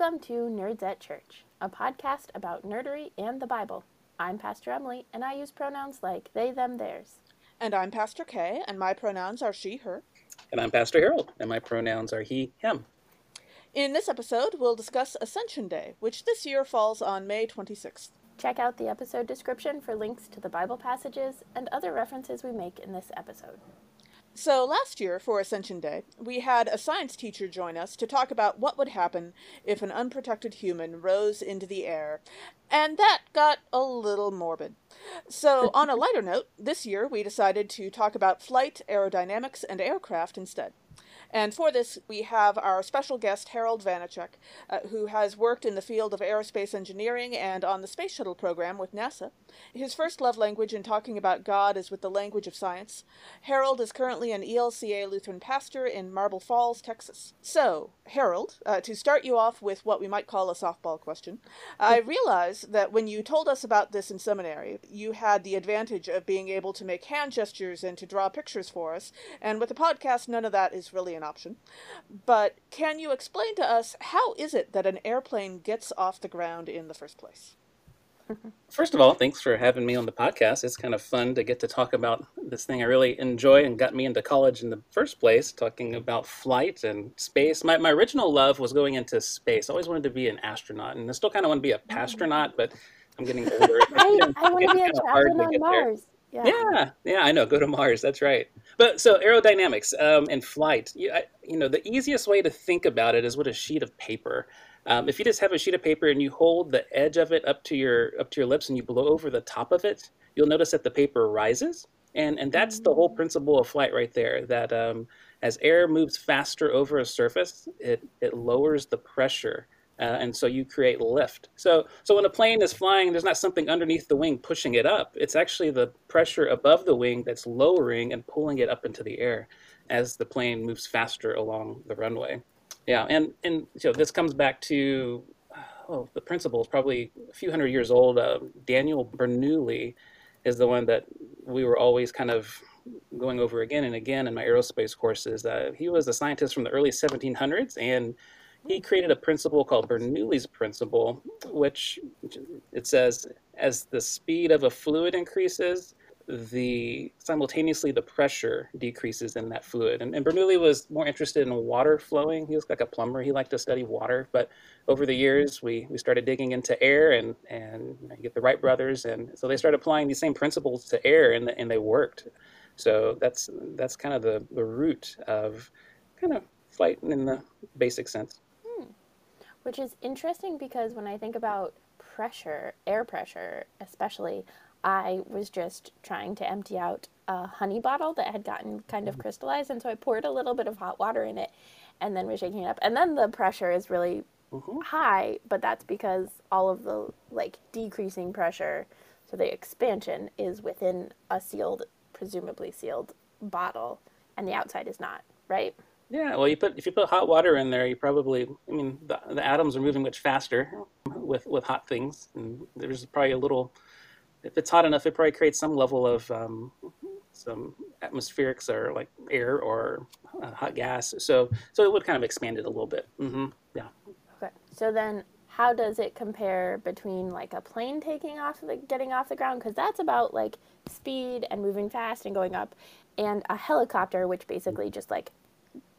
Welcome to Nerds at Church, a podcast about nerdery and the Bible. I'm Pastor Emily, and I use pronouns like they, them, theirs. And I'm Pastor Kay, and my pronouns are she, her. And I'm Pastor Harold, and my pronouns are he, him. In this episode, we'll discuss Ascension Day, which this year falls on May 26th. Check out the episode description for links to the Bible passages and other references we make in this episode. So last year, for Ascension Day, we had a science teacher join us to talk about what would happen if an unprotected human rose into the air, and that got a little morbid. So on a lighter note, this year we decided to talk about flight, aerodynamics, and aircraft instead. And for this, we have our special guest, Harold Vanacek, who has worked in the field of aerospace engineering and on the space shuttle program with NASA. His first love language in talking about God is with the language of science. Harold is currently an ELCA Lutheran pastor in Marble Falls, Texas. So, Harold, to start you off with what we might call a softball question, I realize that when you told us about this in seminary, you had the advantage of being able to make hand gestures and to draw pictures for us, and with a podcast, none of that is really an option. But can you explain to us, how is it that an airplane gets off the ground in the first place? First of all, thanks for having me on the podcast. It's kind of fun to get to talk about this thing I really enjoy and got me into college in the first place, talking about flight and space. My original love was going into space. I always wanted to be an astronaut, and I still kind of want to be a pastronaut, but I'm getting older. I want to be a traveler on Mars. Yeah, I know. Go to Mars. That's right. But so aerodynamics and flight, the easiest way to think about it is with a sheet of paper. If you just have a sheet of paper and you hold the edge of it up to your lips and you blow over the top of it, you'll notice that the paper rises. And that's the whole principle of flight right there, that as air moves faster over a surface, it lowers the pressure. And so you create lift. So when a plane is flying, there's not something underneath the wing pushing it up. It's actually the pressure above the wing that's lowering and pulling it up into the air as the plane moves faster along the runway. Yeah, and so this comes back to the principle is probably a few hundred years old. Daniel Bernoulli is the one that we were always kind of going over again and again in my aerospace courses. He was a scientist from the early 1700s, and he created a principle called Bernoulli's principle, which it says, as the speed of a fluid increases, simultaneously the pressure decreases in that fluid. And Bernoulli was more interested in water flowing. He was like a plumber. He liked to study water. But over the years, we started digging into air, and you get the Wright brothers. And so they started applying these same principles to air, and they worked. So that's kind of the root of kind of flight in the basic sense. Which is interesting, because when I think about pressure, air pressure especially, I was just trying to empty out a honey bottle that had gotten kind of crystallized, and so I poured a little bit of hot water in it and then was shaking it up. And then the pressure is really high, but that's because all of the decreasing pressure, so the expansion is within a presumably sealed bottle, and the outside is not, right? Yeah, well, if you put hot water in there, you probably, the atoms are moving much faster with hot things. And there's probably if it's hot enough, it probably creates some level of some atmospherics or air or hot gas. So it would kind of expand it a little bit. Yeah. Okay. So then how does it compare between a plane taking off, getting off the ground? Because that's about speed and moving fast and going up, and a helicopter, which basically just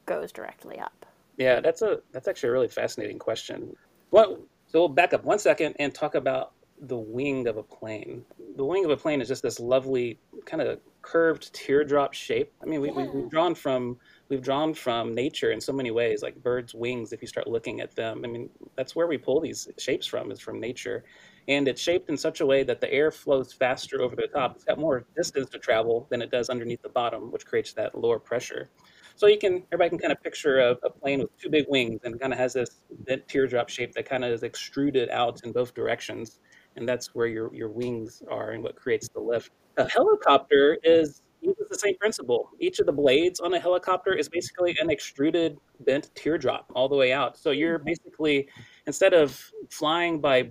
goes directly up. Yeah, that's actually a really fascinating question. Well, so we'll back up 1 second and talk about the wing of a plane. The wing of a plane is just this lovely kind of curved teardrop shape. We've drawn from nature in so many ways, like birds' wings. If you start looking at them, that's where we pull these shapes from, is from nature. And it's shaped in such a way that the air flows faster over the top. It's got more distance to travel than it does underneath the bottom, which creates that lower pressure. So everybody can kind of picture a plane with two big wings, and kind of has this teardrop shape that kind of is extruded out in both directions. And that's where your wings are and what creates the lift. A helicopter uses the same principle. Each of the blades on a helicopter is basically an extruded bent teardrop all the way out. So you're basically, instead of flying by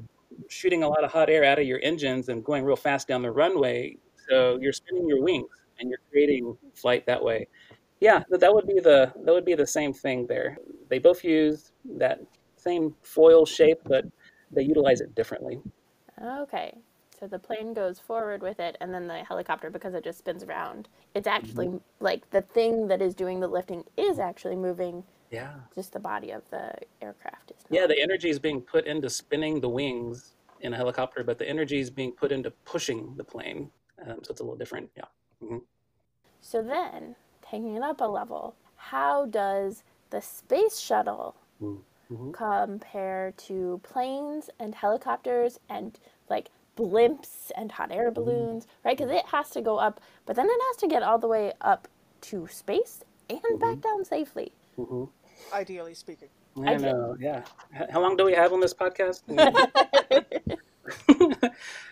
shooting a lot of hot air out of your engines and going real fast down the runway, so you're spinning your wings and you're creating flight that way. Yeah, that would be the same thing there. They both use that same foil shape, but they utilize it differently. Okay. So the plane goes forward with it, and then the helicopter, because it just spins around, it's actually like the thing that is doing the lifting is actually moving. Yeah. Just the body of the aircraft. Yeah, the energy is being put into spinning the wings in a helicopter, but the energy is being put into pushing the plane. So it's a little different. Yeah. Mm-hmm. So then, taking it up a level, how does the space shuttle compare to planes and helicopters and like blimps and hot air balloons, right? Because it has to go up, but then it has to get all the way up to space and back down safely. Mm-hmm. Ideally speaking. I know, yeah. How long do we have on this podcast?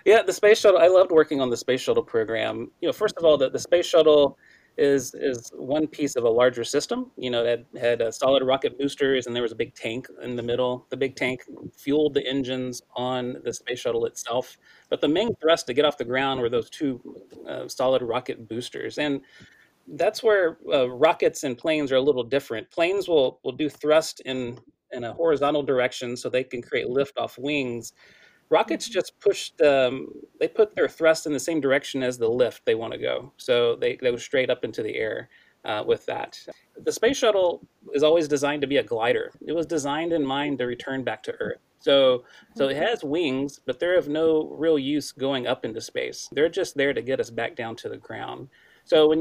Yeah, the space shuttle. I loved working on the space shuttle program. You know, first of all, the space shuttle is one piece of a larger system. You know, that had solid rocket boosters, and there was a big tank in the middle. The big tank fueled the engines on the space shuttle itself. But the main thrust to get off the ground were those two solid rocket boosters. And that's where rockets and planes are a little different. Planes will do thrust in a horizontal direction so they can create lift off wings. Rockets just push they put their thrust in the same direction as the lift they want to go. So they go straight up into the air with that. The space shuttle is always designed to be a glider. It was designed in mind to return back to Earth. So it has wings, but they're of no real use going up into space. They're just there to get us back down to the ground. So when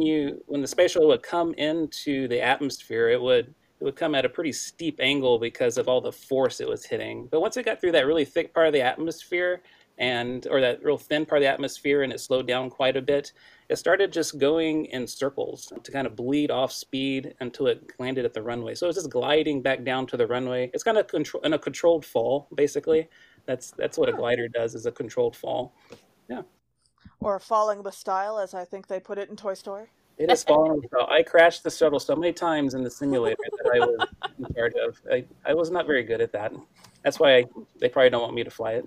the space shuttle would come into the atmosphere, it would come at a pretty steep angle because of all the force it was hitting. But once it got through that really thick part of the atmosphere or that real thin part of the atmosphere, and it slowed down quite a bit, it started just going in circles to kind of bleed off speed until it landed at the runway. So it was just gliding back down to the runway. It's kind of a controlled fall, basically. That's what a glider does, is a controlled fall. Yeah. Or falling with style, as I think they put it in Toy Story. It is falling with style. I crashed the shuttle so many times in the simulator that I was in charge of. I was not very good at that. That's why they probably don't want me to fly it.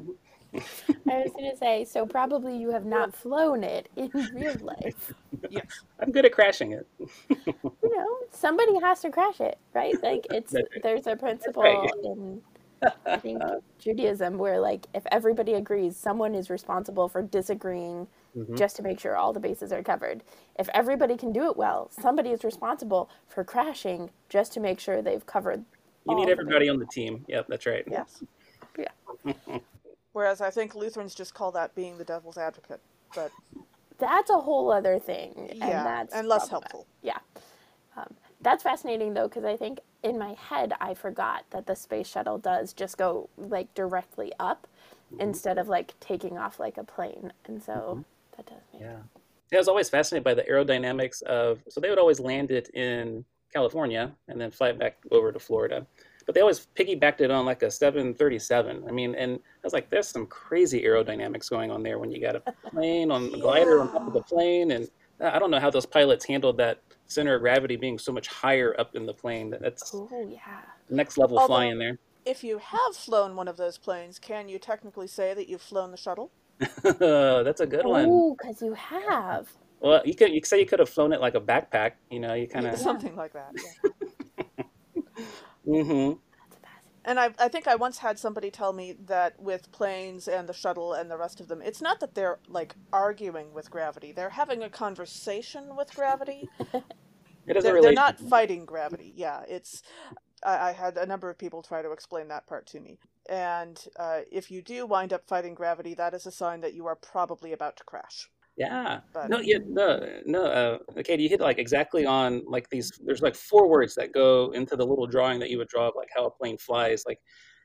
I was going to say, so probably you have not flown it in real life. Yes. I'm good at crashing it. You know, somebody has to crash it, right? Like, there's a principle in... I think Judaism, where like if everybody agrees, someone is responsible for disagreeing just to make sure all the bases are covered. If everybody can do it well, somebody is responsible for crashing just to make sure they've covered. You need everybody on the team. Yep, that's right. Yes. Yeah. Whereas I think Lutherans just call that being the devil's advocate, but that's a whole other thing. Yeah, and less helpful. Yeah. That's fascinating, though, because I think in my head I forgot that the space shuttle does just go, like, directly up instead of, like, taking off like a plane. And so that does make sense. Yeah, I was always fascinated by the aerodynamics of... So they would always land it in California and then fly it back over to Florida. But they always piggybacked it on, like, a 737. I mean, and I was like, there's some crazy aerodynamics going on there when you got a plane on a glider on top of the plane. And I don't know how those pilots handled that center of gravity being so much higher up in the plane. That's next level flying there. If you have flown one of those planes, can you technically say that you've flown the shuttle? That's a good one. Oh, because you have. Well, you could say you could have flown it like a backpack. You know, you kind of... Something like that, yeah. And I think I once had somebody tell me that with planes and the shuttle and the rest of them, it's not that they're, like, arguing with gravity. They're having a conversation with gravity. They're not fighting gravity. Yeah, it's... I had a number of people try to explain that part to me. And if you do wind up fighting gravity, that is a sign that you are probably about to crash. Yeah. But, Katie, you hit like exactly on like these, there's like four words that go into the little drawing that you would draw of like how a plane flies. Like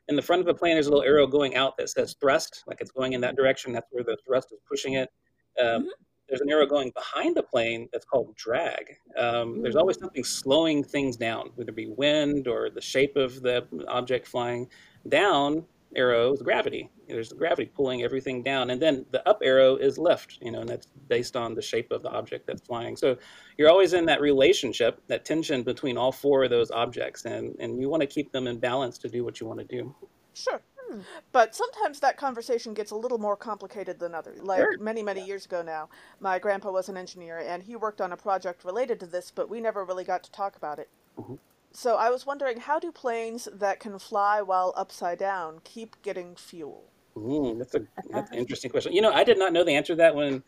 in the front of the plane, there's a little arrow going out that says thrust, like it's going in that direction. That's where the thrust is pushing it. There's an arrow going behind the plane that's called drag. There's always something slowing things down, whether it be wind or the shape of the object flying down. Arrow is gravity. There's the gravity pulling everything down, and then the up arrow is lift, you know, and that's based on the shape of the object that's flying. So you're always in that relationship, that tension between all four of those objects, and you want to keep them in balance to do what you want to do. Sure. But sometimes that conversation gets a little more complicated than others. Like many years ago now, my grandpa was an engineer, and he worked on a project related to this, but we never really got to talk about it. So I was wondering, how do planes that can fly while upside down keep getting fuel? Ooh, that's an interesting question. You know, I did not know the answer to that when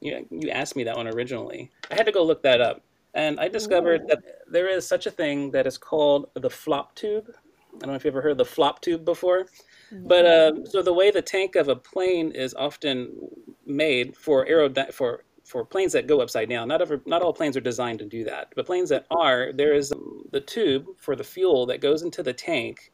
you asked me that one originally. I had to go look that up. And I discovered that there is such a thing that is called the flop tube. I don't know if you've ever heard of the flop tube before. But so the way the tank of a plane is often made for planes that go upside down, not all planes are designed to do that. But planes that are, there is the tube for the fuel that goes into the tank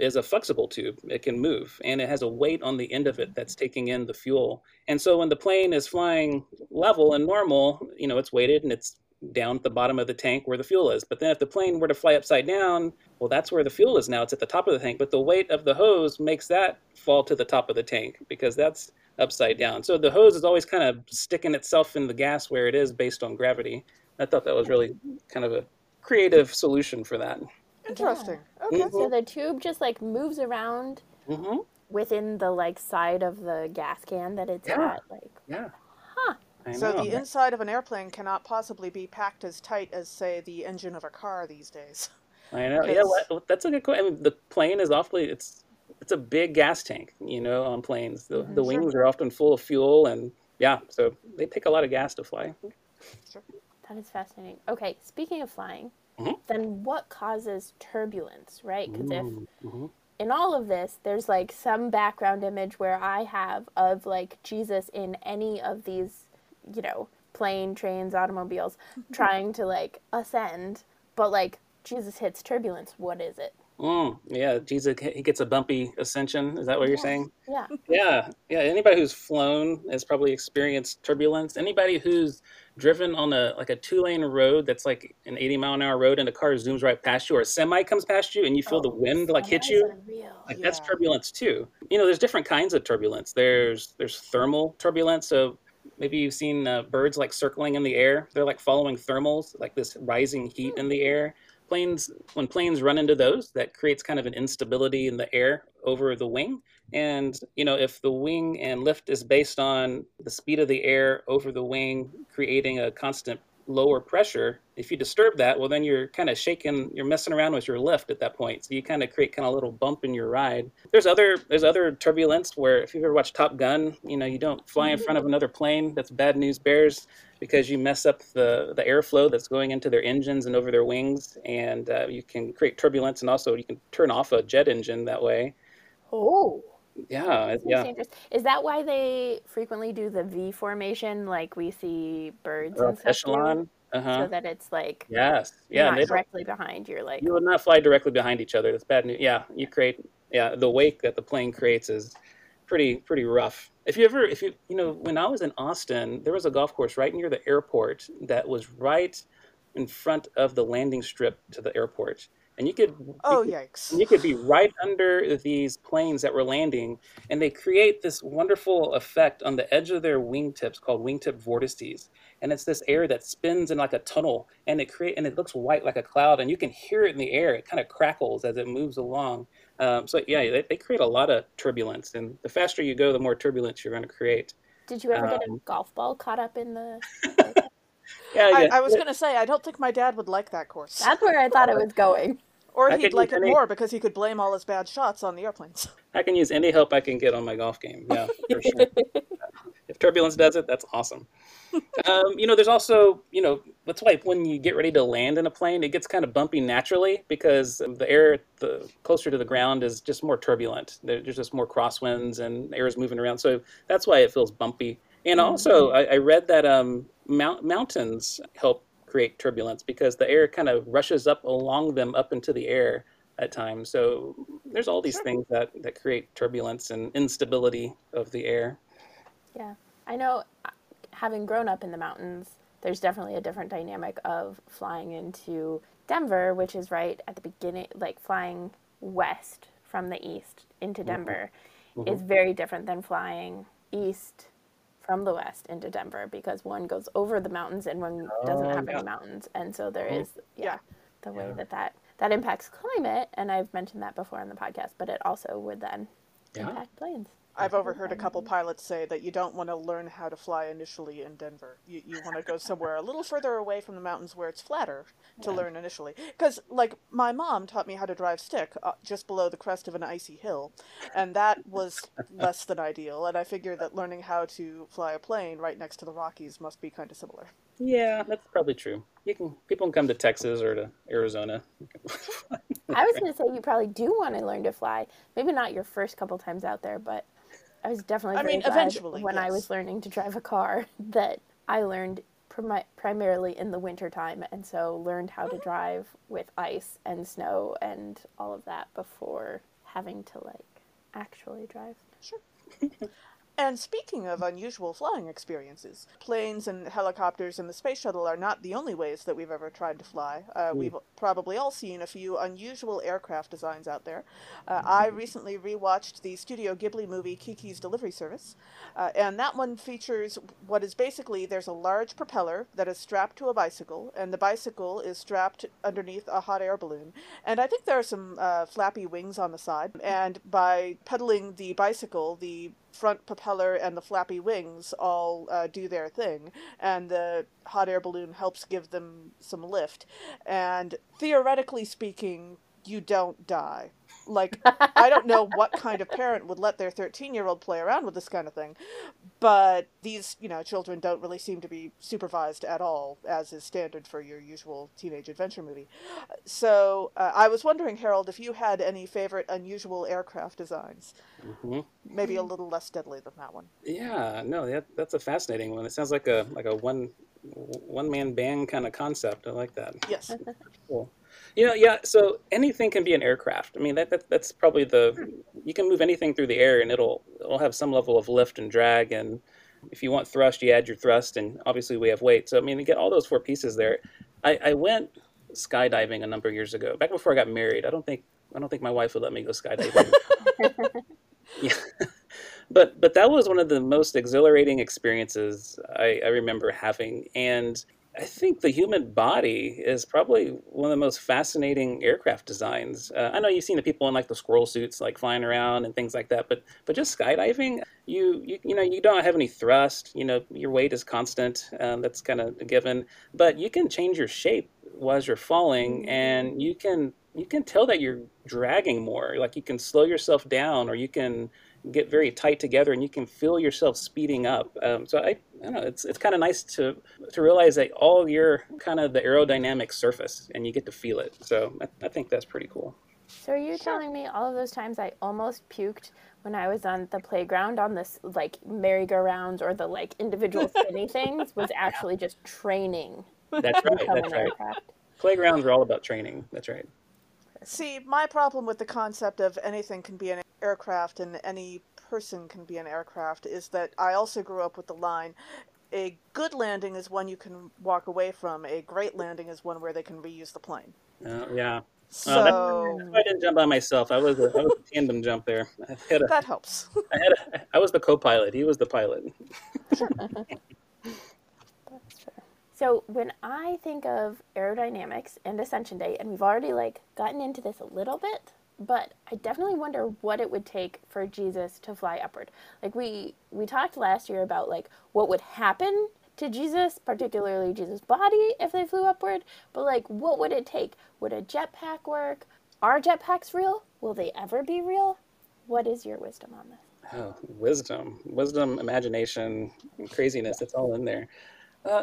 is a flexible tube. It can move, and it has a weight on the end of it that's taking in the fuel. And so when the plane is flying level and normal, you know, it's weighted and it's down at the bottom of the tank where the fuel is. But then if the plane were to fly upside down, well, that's where the fuel is now. It's at the top of the tank, but the weight of the hose makes that fall to the top of the tank because that's upside down. So the hose is always kind of sticking itself in the gas where it is based on gravity. I thought that was really kind of a creative solution for that. Interesting. Yeah. Okay. Mm-hmm. So the tube just like moves around within the like side of the gas can that it's at. Like, yeah. So the inside of an airplane cannot possibly be packed as tight as, say, the engine of a car these days. I know. It's... Yeah, well, that's a good question. I mean, the plane is awfully, it's a big gas tank, you know, on planes. The wings are often full of fuel, and yeah, so they take a lot of gas to fly. Sure. That is fascinating. Okay, speaking of flying, then what causes turbulence, right? Because if... in all of this, there's like some background image where I have of like Jesus in any of these, you know, plane, trains, automobiles, trying to, like, ascend. But, like, Jesus hits turbulence. What is it? Yeah, Jesus, he gets a bumpy ascension. Is that what you're saying? Yeah. Yeah. Anybody who's flown has probably experienced turbulence. Anybody who's driven on a two-lane road that's, like, an 80-mile-an-hour road and a car zooms right past you or a semi comes past you and you feel the wind, like, hit you. That's turbulence, too. You know, there's different kinds of turbulence. There's thermal turbulence, so... Maybe you've seen birds like circling in the air. They're like following thermals, like this rising heat in the air. When planes run into those, that creates kind of an instability in the air over the wing. And, you know, if the wing and lift is based on the speed of the air over the wing, creating a constant lower pressure, if you disturb that, well, then you're kind of shaking, you're messing around with your lift at that point. So you kind of create kind of a little bump in your ride. There's other turbulence where if you've ever watched Top Gun, you know, you don't fly in front of another plane. That's bad news bears because you mess up the airflow that's going into their engines and over their wings. And you can create turbulence, and also you can turn off a jet engine that way. Oh. Yeah. Is that why they frequently do the V formation, like we see birds and stuff? Echelon, so that it's like not directly behind. You're like you would not fly directly behind each other. That's bad news. Yeah, you create the wake that the plane creates is pretty rough. If you know, when I was in Austin, there was a golf course right near the airport that was right in front of the landing strip to the airport. And you could be right under these planes that were landing, and they create this wonderful effect on the edge of their wingtips called wingtip vortices. And it's this air that spins in like a tunnel, and it looks white like a cloud, and you can hear it in the air. It kind of crackles as it moves along. They create a lot of turbulence, and the faster you go, the more turbulence you're going to create. Did you ever get a golf ball caught up in the... I was going to say, I don't think my dad would like that course. That's where I thought it was going. Or he'd like it more because he could blame all his bad shots on the airplanes. I can use any help I can get on my golf game. Yeah, for sure. If turbulence does it, that's awesome. You know, there's also, you know, that's why when you get ready to land in a plane, it gets kind of bumpy naturally because the air closer to the ground is just more turbulent. There's just more crosswinds and air is moving around. So that's why it feels bumpy. And also, I read that mountains help create turbulence because the air kind of rushes up along them up into the air at times. So there's all these things that create turbulence and instability of the air. Yeah. I know having grown up in the mountains, there's definitely a different dynamic of flying into Denver, which is right at the beginning, like flying west from the east into Denver is very different than flying east from the west into Denver because one goes over the mountains and one doesn't have any mountains. And so there is the way that impacts climate. And I've mentioned that before on the podcast, but it also would then impact planes. I've overheard a couple pilots say that you don't want to learn how to fly initially in Denver. You want to go somewhere a little further away from the mountains where it's flatter to learn initially. Because, like, my mom taught me how to drive stick just below the crest of an icy hill, and that was less than ideal. And I figure that learning how to fly a plane right next to the Rockies must be kind of similar. Yeah, that's probably true. People can come to Texas or to Arizona. I was going to say you probably do want to learn to fly. Maybe not your first couple times out there, but I was definitely eventually, when I was learning to drive a car that I learned primarily in the wintertime, and so learned how to drive with ice and snow and all of that before having to, like, actually drive. Sure. And speaking of unusual flying experiences, planes and helicopters and the space shuttle are not the only ways that we've ever tried to fly. We've probably all seen a few unusual aircraft designs out there. I recently rewatched the Studio Ghibli movie Kiki's Delivery Service, and that one features what is basically there's a large propeller that is strapped to a bicycle, and the bicycle is strapped underneath a hot air balloon. And I think there are some flappy wings on the side, and by pedaling the bicycle, the front propeller and the flappy wings all do their thing, and the hot air balloon helps give them some lift. And theoretically speaking, you don't die. Like, I don't know what kind of parent would let their 13-year-old play around with this kind of thing, but these, you know, children don't really seem to be supervised at all, as is standard for your usual teenage adventure movie. So I was wondering, Harold, if you had any favorite unusual aircraft designs, maybe a little less deadly than that one. Yeah, no, that's a fascinating one. It sounds like a one-man band kind of concept. I like that. Yes. Cool. You know, yeah, so anything can be an aircraft. I mean, that's probably you can move anything through the air and it'll have some level of lift and drag, and if you want thrust, you add your thrust, and obviously we have weight. So, I mean, you get all those four pieces there. I went skydiving a number of years ago, back before I got married. I don't think my wife would let me go skydiving. Yeah. But that was one of the most exhilarating experiences I remember having, and I think the human body is probably one of the most fascinating aircraft designs. I know you've seen the people in, like, the squirrel suits, like, flying around and things like that, but just skydiving, you know, you don't have any thrust, you know, your weight is constant, that's kind of a given, but you can change your shape while you're falling, and you can tell that you're dragging more, like, you can slow yourself down, or you can get very tight together, and you can feel yourself speeding up. So I don't know, it's kind of nice to realize that all your kind of the aerodynamic surface, and you get to feel it. So I think that's pretty cool. So are you telling me all of those times I almost puked when I was on the playground on this, like, merry-go-rounds or the, like, individual spinny things was actually just training? That's right. That's right. Playgrounds are all about training. That's right. See, my problem with the concept of anything can be an aircraft and any person can be an aircraft is that I also grew up with the line, a good landing is one you can walk away from, a great landing is one where they can reuse the plane. Yeah. So that's why I didn't jump by myself. I was a tandem jump there. That helps. I was the co-pilot. He was the pilot. Sure. That's fair. So when I think of aerodynamics and Ascension Day, and we've already, like, gotten into this a little bit, but I definitely wonder what it would take for Jesus to fly upward. Like, we talked last year about, like, what would happen to Jesus, particularly Jesus' body, if they flew upward. But, like, what would it take? Would a jetpack work? Are jetpacks real? Will they ever be real? What is your wisdom on this? Oh, wisdom, imagination, craziness, it's all in there.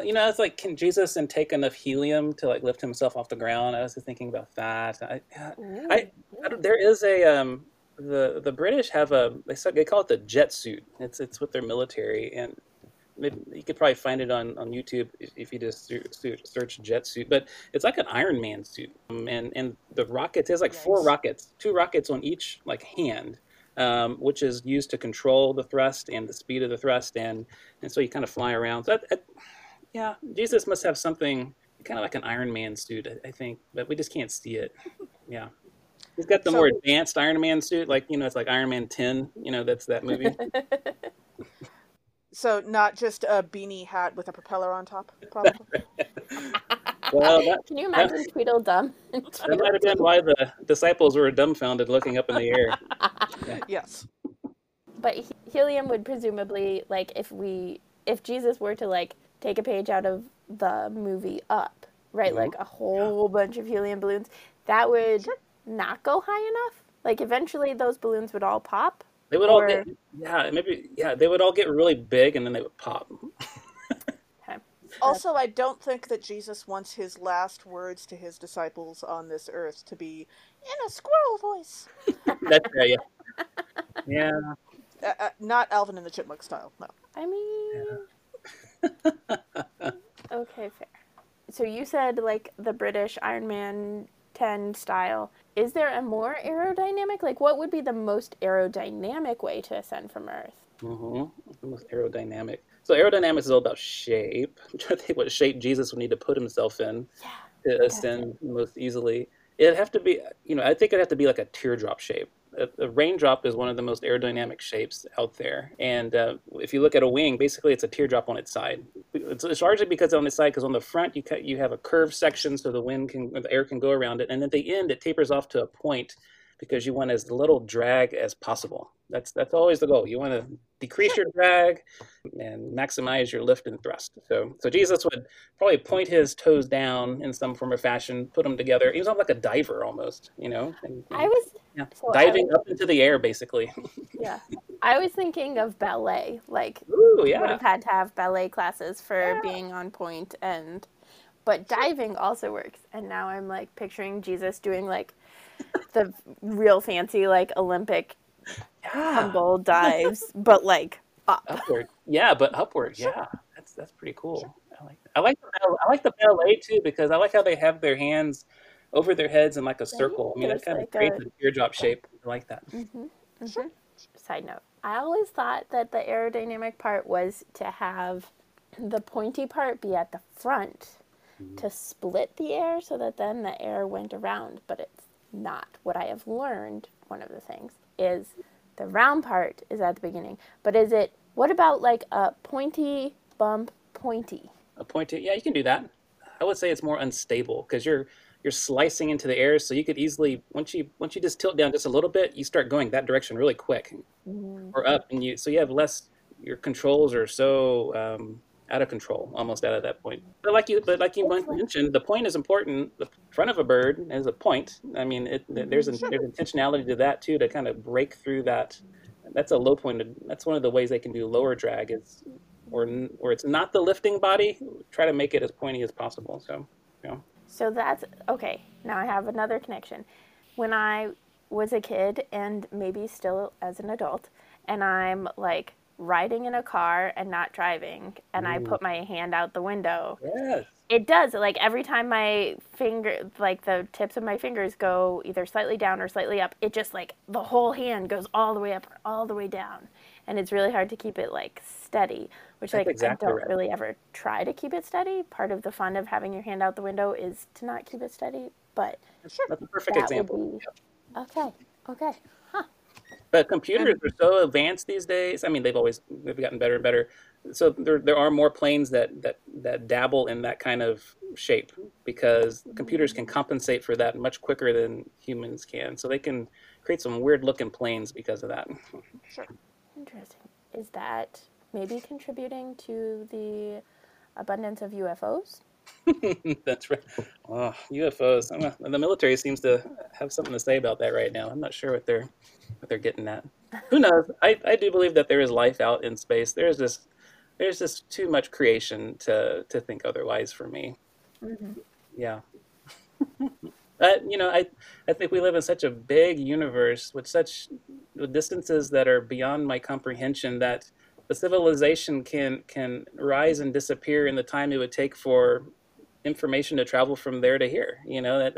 You know, it's like, can Jesus take enough helium to, like, lift himself off the ground? I was thinking about that. There is a the British have they call it the jet suit. It's with their military, and maybe you could probably find it on YouTube if you just search jet suit. But it's like an Iron Man suit, and the rockets. There's, like, four rockets, two rockets on each, like, hand. Which is used to control the thrust and the speed of the thrust, and so you kind of fly around. So yeah, Jesus must have something kind of like an Iron Man suit, I think, but we just can't see it. Yeah. He's got the more advanced Iron Man suit, like, you know, it's like Iron Man 10, you know, that's that movie. So not just a beanie hat with a propeller on top, probably? Well, can you imagine Tweedledum? That might have been why the disciples were dumbfounded looking up in the air. Yes. But helium would presumably, like, if Jesus were to, like, take a page out of the movie Up, right? Like, a whole bunch of helium balloons, that would not go high enough. Like, eventually those balloons would all pop. They would all get, they would all get really big and then they would pop. Also, I don't think that Jesus wants his last words to his disciples on this earth to be in a squirrel voice. That's right, yeah. Yeah. Not Alvin and the Chipmunk style, no. I mean... Yeah. Okay, fair. So you said, like, the British Iron Man 10 style. Is there a more aerodynamic? Like, what would be the most aerodynamic way to ascend from Earth? Mm-hmm. The most aerodynamic. So aerodynamics is all about shape. I'm trying to think what shape Jesus would need to put himself in to ascend most easily. It'd have to be, you know, I think it'd have to be like a teardrop shape. A raindrop is one of the most aerodynamic shapes out there. And if you look at a wing, basically it's a teardrop on its side. It's largely because on its side, because on the front you have a curved section so the air can go around it. And at the end, it tapers off to a point because you want as little drag as possible. That's always the goal. You want to decrease your drag and maximize your lift and thrust. So Jesus would probably point his toes down in some form or fashion, put them together. He was like a diver almost, you know? And I was... Yeah. So diving up into the air, basically. Yeah. I was thinking of ballet. Like, you would have had to have ballet classes for being on point. But diving also works. And now I'm, like, picturing Jesus doing, like, the real fancy, like, Olympic tumble dives, but, like, upward. Yeah, but upward. Sure. Yeah. That's pretty cool. Sure. I like the ballet, too, because I like how they have their hands over their heads in like a circle. I mean, that kind of creates a teardrop shape. I like that. Mm-hmm. Mm-hmm. Side note, I always thought that the aerodynamic part was to have the pointy part be at the front to split the air so that then the air went around, but it's not. What I have learned, one of the things, is the round part is at the beginning. But what about like a pointy bump pointy? A pointy, yeah, you can do that. I would say it's more unstable because you're slicing into the air, so you could easily, once you just tilt down just a little bit, you start going that direction really quick, or up, and so you have less. Your controls are so out of control, almost out of that point. But like you mentioned, the point is important. The front of a bird is a point. I mean, there's intentionality to that too, to kind of break through that. That's a low point. That's one of the ways they can do lower drag is, or it's not the lifting body. Try to make it as pointy as possible. So, you know. So that's, okay, now I have another connection. When I was a kid, and maybe still as an adult, and I'm, like, riding in a car and not driving, and I put my hand out the window, it does, like, every time my finger, like, the tips of my fingers go either slightly down or slightly up, it just, like, the whole hand goes all the way up or all the way down. And it's really hard to keep it, like, steady, which, like, exactly, I don't really ever try to keep it steady. Part of the fun of having your hand out the window is to not keep it steady, but that's a perfect example. Okay. Huh. But computers are so advanced these days. I mean, they've gotten better and better. So there are more planes that dabble in that kind of shape because computers can compensate for that much quicker than humans can. So they can create some weird-looking planes because of that. Sure. Interesting. Is that maybe contributing to the abundance of UFOs? That's right. Oh, UFOs. The military seems to have something to say about that right now. I'm not sure what they're getting at. Who knows? I do believe that there is life out in space. There's just too much creation to think otherwise for me. Mm-hmm. Yeah. But, you know, I think we live in such a big universe with distances that are beyond my comprehension that the civilization can rise and disappear in the time it would take for information to travel from there to here. You know,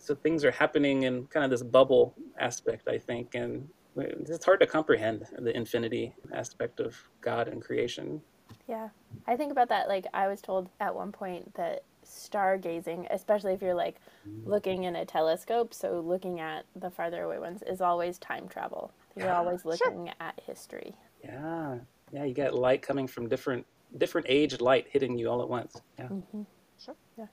so things are happening in kind of this bubble aspect, I think. And it's hard to comprehend the infinity aspect of God and creation. Yeah. I think about that. Like, I was told at one point that stargazing, especially if you're like looking in a telescope, so looking at the farther away ones, is always time travel. You're always looking at history. Yeah, you got light coming from different age light hitting you all at once. Yeah. Mm-hmm. Sure. Yeah.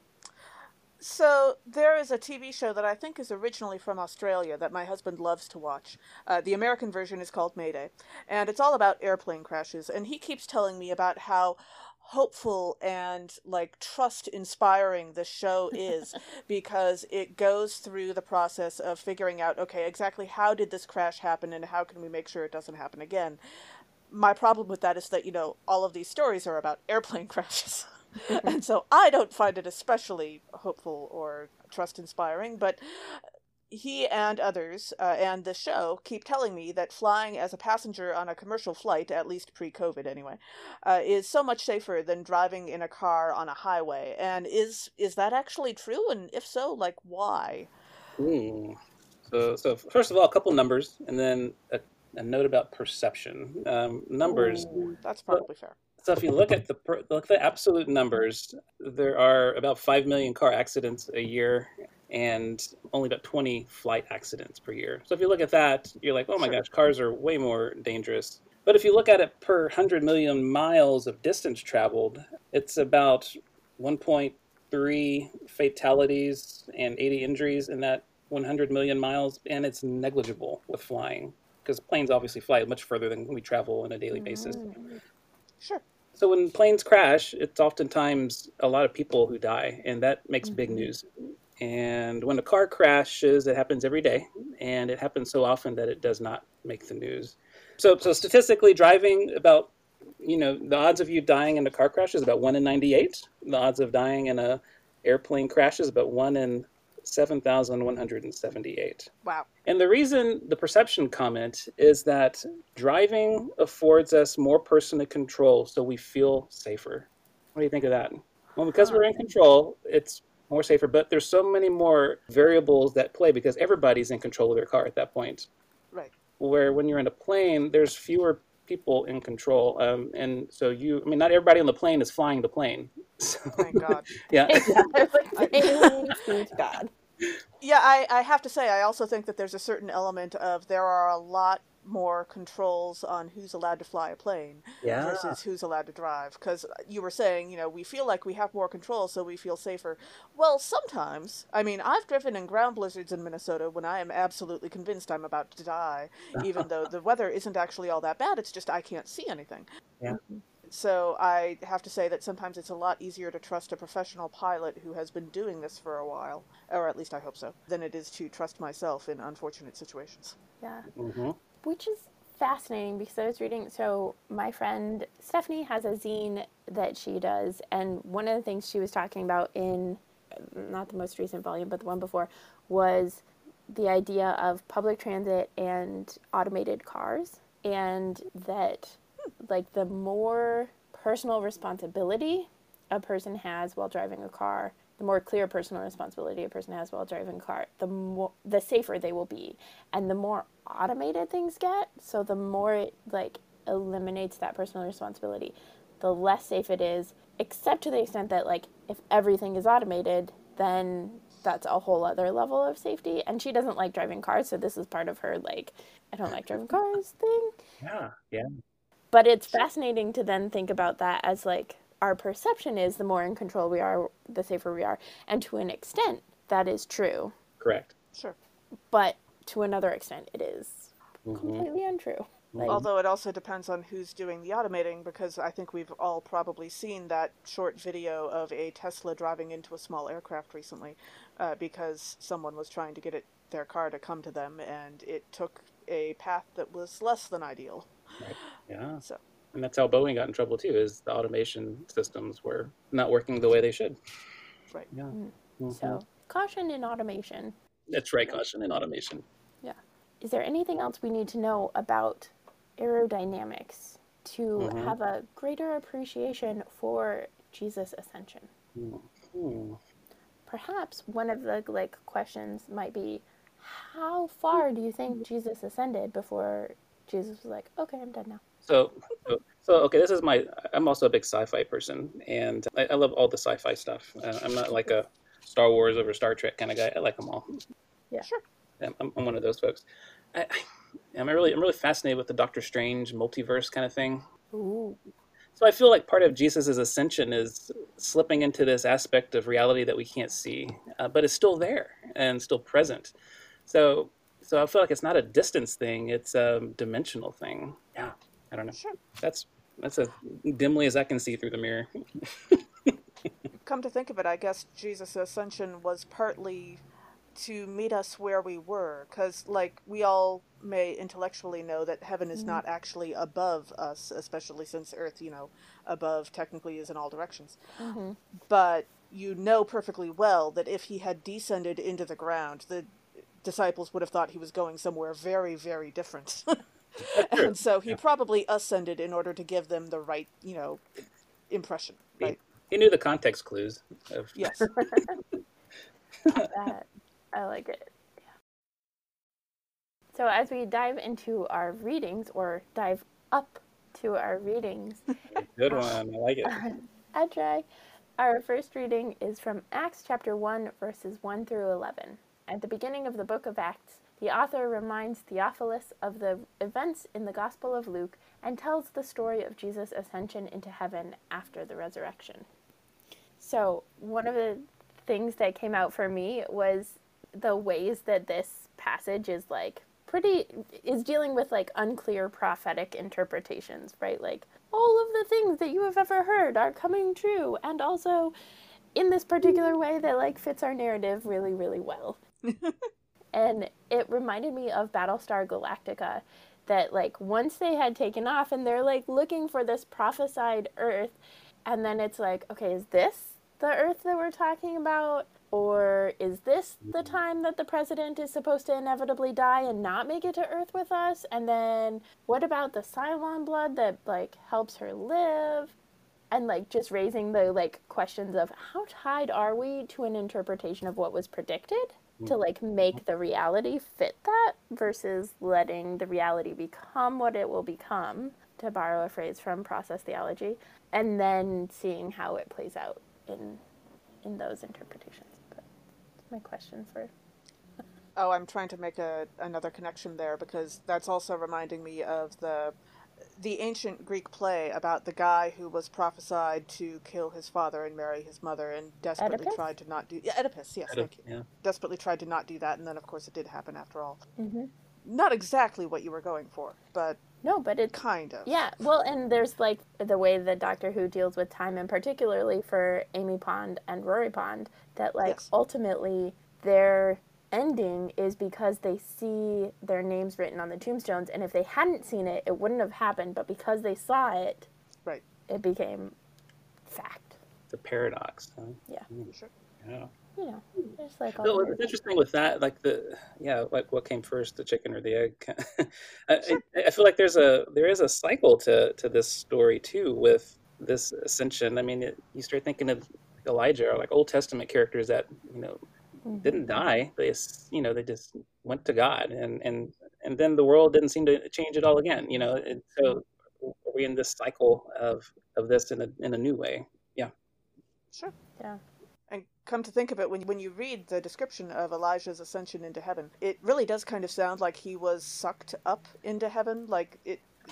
So there is a TV show that I think is originally from Australia that my husband loves to watch. The American version is called Mayday, and it's all about airplane crashes. And he keeps telling me about how hopeful and like trust-inspiring the show is because it goes through the process of figuring out, okay, exactly how did this crash happen and how can we make sure it doesn't happen again? My problem with that is that, you know, all of these stories are about airplane crashes. And so I don't find it especially hopeful or trust-inspiring, but he and others and the show keep telling me that flying as a passenger on a commercial flight, at least pre-COVID anyway, is so much safer than driving in a car on a highway. And is that actually true? And if so, like, why? Ooh. So first of all, a couple numbers, and then a note about perception. Numbers. Ooh, that's probably fair. So if you look at the absolute numbers, there are about 5 million car accidents a year and only about 20 flight accidents per year. So if you look at that, you're like, oh my gosh, cars are way more dangerous. But if you look at it per 100 million miles of distance traveled, it's about 1.3 fatalities and 80 injuries in that 100 million miles, and it's negligible with flying because planes obviously fly much further than we travel on a daily basis. Sure. So when planes crash, it's oftentimes a lot of people who die, and that makes big news. And when a car crashes, it happens every day, and it happens so often that it does not make the news. So statistically, driving about, you know, the odds of you dying in a car crash is about 1 in 98. The odds of dying in an airplane crash is about 1 in 7,178. Wow. And the reason the perception comment is that driving affords us more personal control, so we feel safer. What do you think of that? Well, because we're in control, it's more safer, but there's so many more variables that play because everybody's in control of their car at that point. Right. Where when you're in a plane, there's fewer people in control. And so not everybody on the plane is flying the plane. So, thank God. Yeah. Thank God. Yeah, I have to say, I also think that there's a certain element of there are a lot more controls on who's allowed to fly a plane versus who's allowed to drive. Because you were saying, you know, we feel like we have more control, so we feel safer. Well, sometimes. I mean, I've driven in ground blizzards in Minnesota when I am absolutely convinced I'm about to die, even though the weather isn't actually all that bad. It's just I can't see anything. Yeah. So I have to say that sometimes it's a lot easier to trust a professional pilot who has been doing this for a while, or at least I hope so, than it is to trust myself in unfortunate situations. Yeah. Mm-hmm. Which is fascinating because I was reading, so my friend Stephanie has a zine that she does, and one of the things she was talking about in, not the most recent volume, but the one before, was the idea of public transit and automated cars, and that like the more personal responsibility a person has while driving a car, the more clear personal responsibility a person has while driving a car, the safer they will be. And the more automated things get, so the more it like eliminates that personal responsibility, the less safe it is, except to the extent that like if everything is automated, then that's a whole other level of safety. And she doesn't like driving cars, so this is part of her like, I don't like driving cars thing. Yeah, yeah. But it's fascinating to then think about that as like our perception is the more in control we are, the safer we are. And to an extent, that is true. Correct. Sure. But to another extent, it is completely untrue. Like, although it also depends on who's doing the automating, because I think we've all probably seen that short video of a Tesla driving into a small aircraft recently because someone was trying to get their car to come to them, and it took a path that was less than ideal. Right. Yeah. So. And that's how Boeing got in trouble too, is the automation systems were not working the way they should. Right. Yeah. Mm-hmm. So caution in automation. That's right. Caution in automation. Yeah. Is there anything else we need to know about aerodynamics to have a greater appreciation for Jesus' ascension? Mm-hmm. Perhaps one of the like questions might be, how far do you think Jesus ascended before Jesus was like, okay, I'm done now? So okay, this is I'm also a big sci-fi person, and I love all the sci-fi stuff. I'm not like a Star Wars over Star Trek kind of guy. I like them all. Yeah, sure. I'm one of those folks. I'm really fascinated with the Doctor Strange multiverse kind of thing. Ooh. So I feel like part of Jesus's ascension is slipping into this aspect of reality that we can't see, but it's still there and still present. So I feel like it's not a distance thing; it's a dimensional thing. Yeah, I don't know. Sure. That's as dimly as I can see through the mirror. Come to think of it, I guess Jesus' ascension was partly to meet us where we were, because like we all may intellectually know that heaven is not actually above us, especially since earth, you know, above technically is in all directions. Mm-hmm. But you know perfectly well that if he had descended into the ground, the disciples would have thought he was going somewhere very, very different. And so he probably ascended in order to give them the right, you know, impression. Right? He knew the context clues. Of... Yes. I like it. Yeah. So as we dive into our readings, or dive up to our readings. Good one. I like it. I try. Our first reading is from Acts chapter 1, verses 1 through 11. At the beginning of the book of Acts, the author reminds Theophilus of the events in the Gospel of Luke and tells the story of Jesus' ascension into heaven after the resurrection. So one of the things that came out for me was the ways that this passage is like is dealing with like unclear prophetic interpretations, right? Like all of the things that you have ever heard are coming true, and also in this particular way that like fits our narrative really, really well. And it reminded me of Battlestar Galactica, that like once they had taken off and they're like looking for this prophesied Earth, and then it's like, okay, is this the Earth that we're talking about? Or is this the time that the president is supposed to inevitably die and not make it to Earth with us? And then what about the Cylon blood that like helps her live? And like just raising the like questions of how tied are we to an interpretation of what was predicted to like make the reality fit that, versus letting the reality become what it will become, to borrow a phrase from process theology, and then seeing how it plays out in those interpretations. But that's my question for... Oh, I'm trying to make another connection there, because that's also reminding me of the ancient Greek play about the guy who was prophesied to kill his father and marry his mother, and desperately tried to not do... Yeah, Oedipus, yes, Oedipus, thank you. Yeah. Desperately tried to not do that, and then, of course, it did happen after all. Mm-hmm. Not exactly what you were going for, but... No, but it kind of. Yeah, well, and there's like the way that Doctor Who deals with time, and particularly for Amy Pond and Rory Pond, that like ultimately their ending is because they see their names written on the tombstones, and if they hadn't seen it, it wouldn't have happened, but because they saw it, right, it became fact. It's a paradox, huh? Yeah. Mm. Sure. Yeah. You know, just like all no, what's interesting with that, like like what came first, the chicken or the egg? I feel like there is a cycle to this story too, with this ascension. I mean, you start thinking of Elijah or like Old Testament characters that didn't die. They just went to God, and then the world didn't seem to change at all again. You know, and so are we in this cycle of this in a new way? Yeah. Sure. Yeah. And come to think of it, when you read the description of Elijah's ascension into heaven, it really does kind of sound like he was sucked up into heaven. Like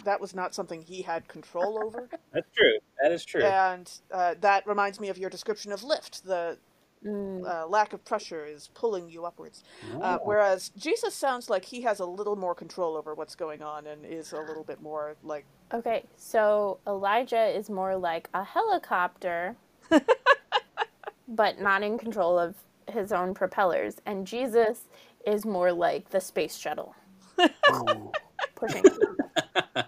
that was not something he had control over. That's true. That is true. And that reminds me of your description of lift. The lack of pressure is pulling you upwards. Oh. Whereas Jesus sounds like he has a little more control over what's going on and is a little bit more like... Okay, so Elijah is more like a helicopter... but not in control of his own propellers. And Jesus is more like the space shuttle. Pushing.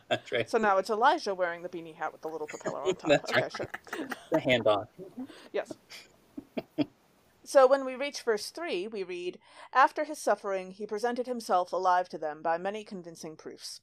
That's right. So now it's Elijah wearing the beanie hat with the little propeller on top. That's okay, right. Sure. The handoff. Yes. So when we reach verse 3, we read, "After his suffering, he presented himself alive to them by many convincing proofs."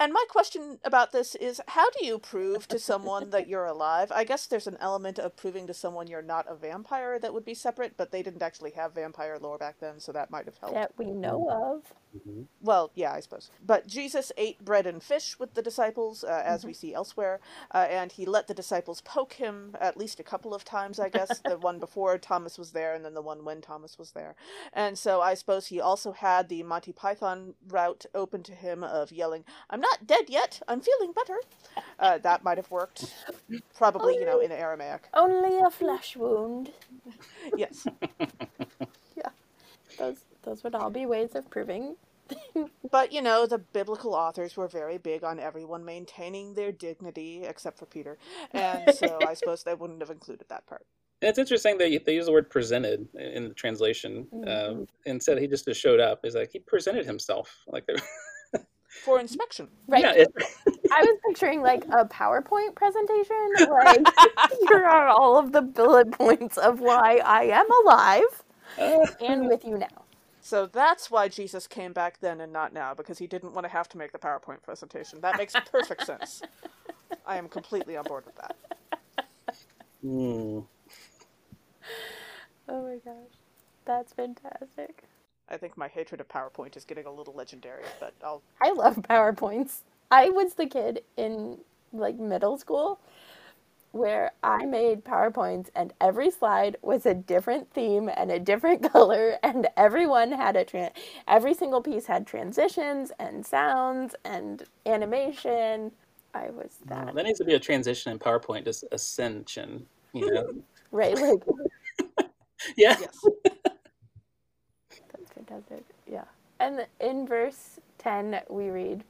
And my question about this is, how do you prove to someone that you're alive? I guess there's an element of proving to someone you're not a vampire that would be separate, but they didn't actually have vampire lore back then, so that might have helped. That we know of. Mm-hmm. Well, yeah, I suppose. But Jesus ate bread and fish with the disciples, as we see elsewhere, and he let the disciples poke him at least a couple of times, I guess, the one before Thomas was there and then the one when Thomas was there. And so I suppose he also had the Monty Python route open to him of yelling, "I'm not not dead yet. I'm feeling better. That might have worked. Probably, in Aramaic. Only a flesh wound. Yes. Yeah. Those would all be ways of proving. But, the biblical authors were very big on everyone maintaining their dignity, except for Peter. And so I suppose they wouldn't have included that part. It's interesting that they use the word presented in the translation. Mm-hmm. Instead, he just showed up. He's like, he presented himself. Like for inspection. Right. Yeah, I was picturing, a PowerPoint presentation. Here are all of the bullet points of why I am alive and with you now. So that's why Jesus came back then and not now, because he didn't want to have to make the PowerPoint presentation. That makes perfect sense. I am completely on board with that. Mm. Oh my gosh. That's fantastic. I think my hatred of PowerPoint is getting a little legendary, but I love PowerPoints. I was the kid in, middle school where I made PowerPoints and every slide was a different theme and a different color, and everyone had every single piece had transitions and sounds and animation. I was that. That needs to be a transition in PowerPoint, just ascension, Right, Yeah. Yes. That's fantastic, yeah. And in verse 10, we read,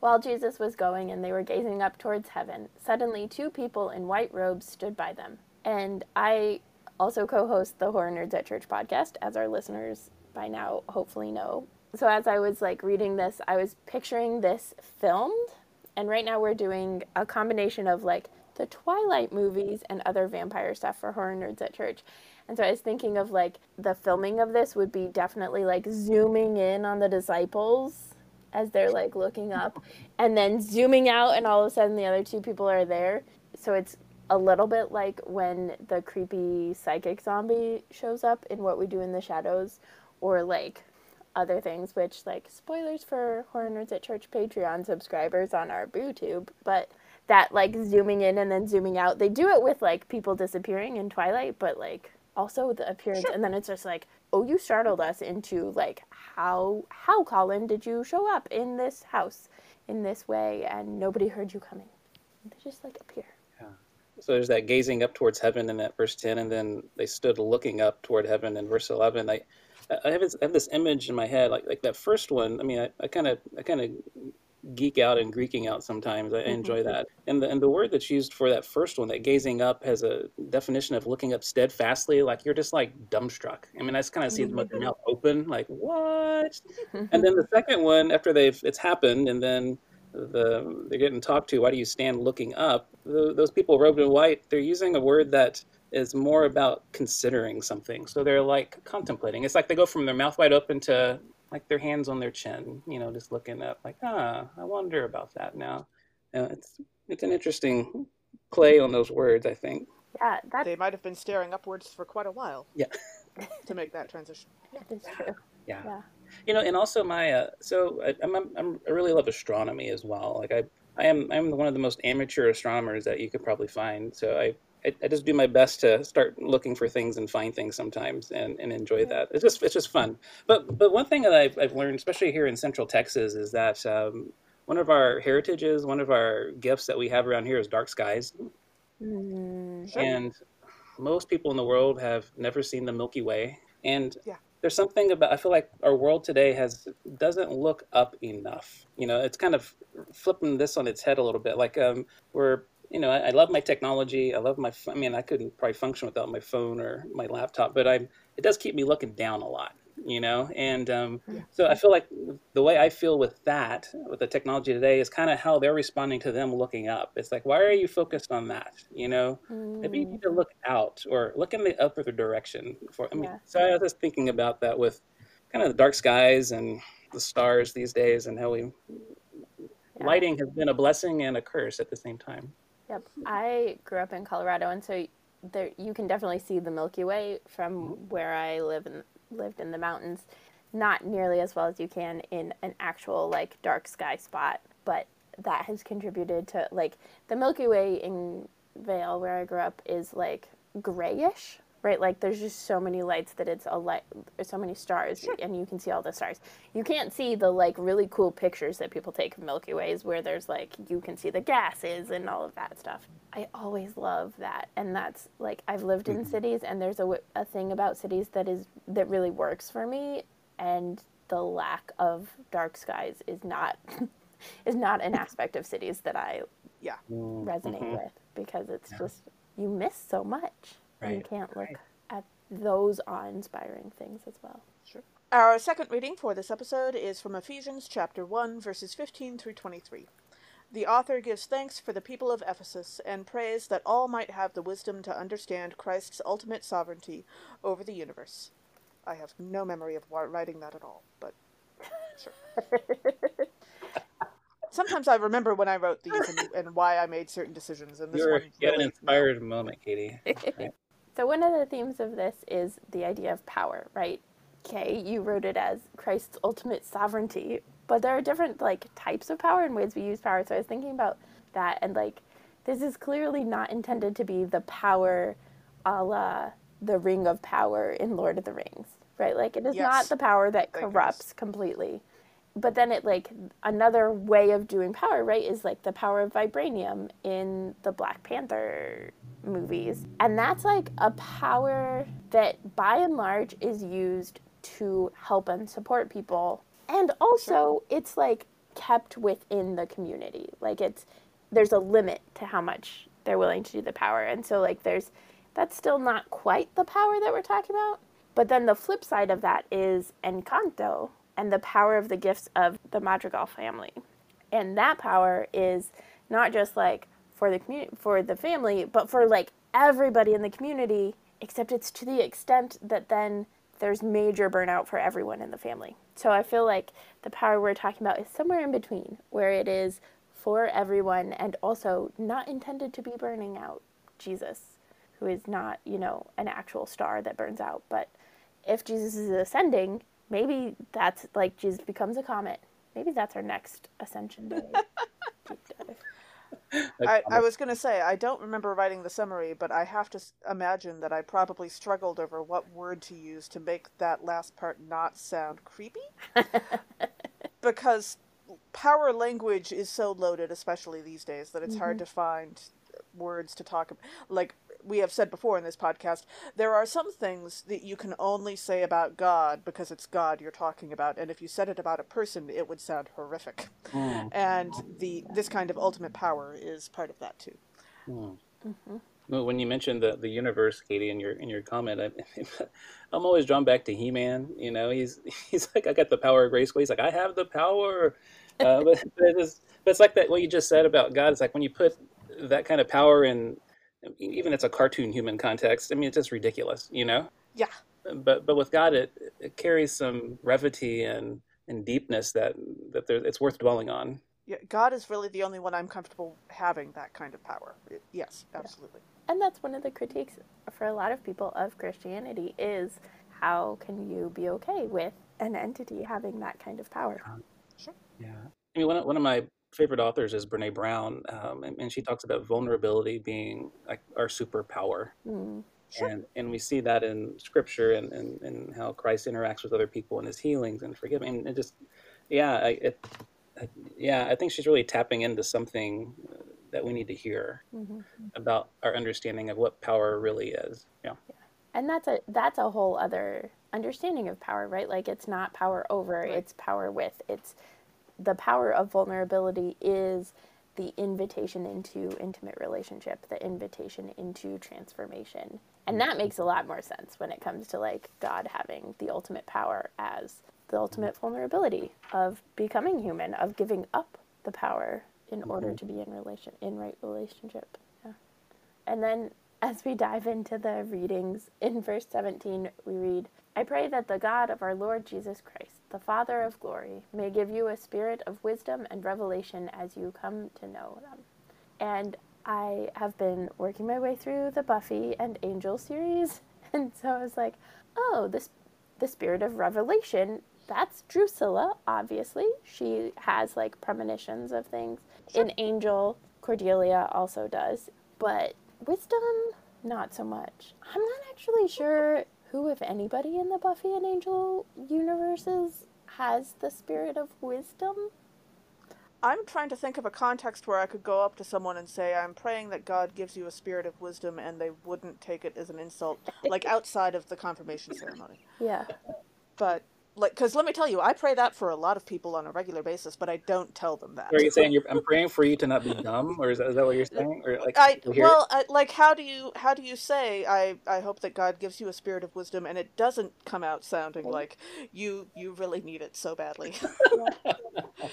"While Jesus was going and they were gazing up towards heaven, suddenly two people in white robes stood by them." And I also co-host the Horror Nerds at Church podcast, as our listeners by now hopefully know. So as I was reading this, I was picturing this filmed. And right now we're doing a combination of the Twilight movies and other vampire stuff for Horror Nerds at Church. And so I was thinking of the filming of this would be definitely zooming in on the disciples as they're looking up and then zooming out, and all of a sudden the other two people are there. So it's a little bit like when the creepy psychic zombie shows up in What We Do in the Shadows, or other things, which spoilers for Horror Nerds at Church Patreon subscribers on our BooTube, but that zooming in and then zooming out, they do it with people disappearing in Twilight, but also the appearance, sure. And then it's just oh, you startled us into how Colin did you show up in this house in this way and nobody heard you coming. They just appear. Yeah. So there's that gazing up towards heaven in that verse 10, and then they stood looking up toward heaven in verse 11. I have this image in my head, like that first one. I mean, I kind of geek out and Greeking out sometimes. I enjoy that. And the word that's used for that first one, that gazing up, has a definition of looking up steadfastly, you're just dumbstruck. I mean, I just kind of see them with their mouth open, what? And then the second one, after it's happened, and then they're getting talked to, why do you stand looking up? Those people robed in white, they're using a word that is more about considering something. So they're contemplating. It's they go from their mouth wide open to their hands on their chin, just looking up, I wonder about that now. It's an interesting play on those words, I think. Yeah, they might have been staring upwards for quite a while. Yeah, to make that transition. Yeah, that's true. Yeah. Yeah. And also my I really love astronomy as well. I'm one of the most amateur astronomers that you could probably find. So I just do my best to start looking for things and find things sometimes and enjoy that. It's just fun. But one thing that I've learned, especially here in Central Texas, is that one of our heritages, one of our gifts that we have around here is dark skies. Mm. And most people in the world have never seen the Milky Way. And there's something about, I feel like our world today doesn't look up enough. It's kind of flipping this on its head a little bit. We're... I love my technology. I love my, I couldn't probably function without my phone or my laptop, but it does keep me looking down a lot, And so I feel like the way I feel with the technology today, is kind of how they're responding to them looking up. It's why are you focused on that? Maybe you need to look out or look in the other direction. So I was just thinking about that with kind of the dark skies and the stars these days, and how lighting has been a blessing and a curse at the same time. Yep. I grew up in Colorado, and so there you can definitely see the Milky Way from where I lived in the mountains. Not nearly as well as you can in an actual dark sky spot, but that has contributed to the Milky Way in Vail, where I grew up, is grayish right? Like there's just so many lights that it's a light, so many stars, sure. And you can see all the stars. You can't see the like really cool pictures that people take of Milky Ways where there's like, you can see the gases and all of that stuff. I always love that. And that's like, I've lived in cities, and there's a thing about cities that really works for me. And the lack of dark skies is not an aspect of cities that I resonate with, because it's just, you miss so much. Right. You can't look at those awe-inspiring things as well. Sure. Our second reading for this episode is from Ephesians chapter 1, verses 15 through 23. The author gives thanks for the people of Ephesus and prays that all might have the wisdom to understand Christ's ultimate sovereignty over the universe. I have no memory of writing that at all, but sure. Sometimes I remember when I wrote these and why I made certain decisions. And this you had an inspired moment, Katie. Right. So one of the themes of this is the idea of power, right? Okay, you wrote it as Christ's ultimate sovereignty, but there are different like types of power and ways we use power. So I was thinking about that, and like this is clearly not intended to be the power a la the Ring of Power in Lord of the Rings, right? Like it is not the power that corrupts completely. But then it, like, another way of doing power, right, is, like, the power of vibranium in the Black Panther movies. And that's, like, a power that, by and large, is used to help and support people. And also, it's, like, kept within the community. Like, there's a limit to how much they're willing to do the power. And so, like, that's still not quite the power that we're talking about. But then the flip side of that is Encanto, and the power of the gifts of the Madrigal family. And that power is not just, like, for the for the family, but for, like, everybody in the community, except it's to the extent that then there's major burnout for everyone in the family. So I feel like the power we're talking about is somewhere in between, where it is for everyone and also not intended to be burning out Jesus, who is not, you know, an actual star that burns out. But if Jesus is ascending, maybe that's, like, Jesus becomes a comet. Maybe that's our next Ascension Day. I was going to say, I don't remember writing the summary, but I have to imagine that I probably struggled over what word to use to make that last part not sound creepy. Because power language is so loaded, especially these days, that it's hard to find words to talk about. Like, we have said before in this podcast, there are some things that you can only say about God because it's God you're talking about, and if you said it about a person, it would sound horrific. And this kind of ultimate power is part of that too. Well, when you mentioned the universe, Katie, in your comment, I'm always drawn back to He-Man. You know, he's like, I got the power of grace. He's like, I have the power. But it's like that. What you just said about God, it's like when you put that kind of power in. Even it's a cartoon human context. I mean, it's just ridiculous, you know? Yeah. But with God, it carries some brevity and deepness that it's worth dwelling on. Yeah, God is really the only one I'm comfortable having that kind of power. Yes, absolutely. Yeah. And that's one of the critiques for a lot of people of Christianity is, how can you be okay with an entity having that kind of power? Sure. Yeah. I mean, one of my favorite authors is Brene Brown, and she talks about vulnerability being like our superpower. Sure. And we see that in scripture and how Christ interacts with other people and his healings and forgiving. And it just, I think she's really tapping into something that we need to hear about our understanding of what power really is. Yeah. And that's a whole other understanding of power, right? Like it's not power over, it's power with. It's the power of vulnerability is the invitation into intimate relationship, the invitation into transformation. And that makes a lot more sense when it comes to like God having the ultimate power as the ultimate vulnerability of becoming human, of giving up the power in order to be in right relationship. Yeah. And then as we dive into the readings, in verse 17, we read, I pray that the God of our Lord Jesus Christ, the Father of glory, may give you a spirit of wisdom and revelation as you come to know them. And I have been working my way through the Buffy and Angel series, and so I was like, oh, the spirit of revelation, that's Drusilla, obviously. She has, like, premonitions of things. Sure. In Angel, Cordelia also does, but wisdom, not so much. I'm not actually sure who, if anybody, in the Buffy and Angel universes has the spirit of wisdom. I'm trying to think of a context where I could go up to someone and say, I'm praying that God gives you a spirit of wisdom, and they wouldn't take it as an insult, like outside of the confirmation ceremony. Yeah. But, like, because let me tell you, I pray that for a lot of people on a regular basis, but I don't tell them that. Are you saying I'm praying for you to not be dumb, or is that what you're saying? Or like, how do you say I hope that God gives you a spirit of wisdom, and it doesn't come out sounding like you really need it so badly.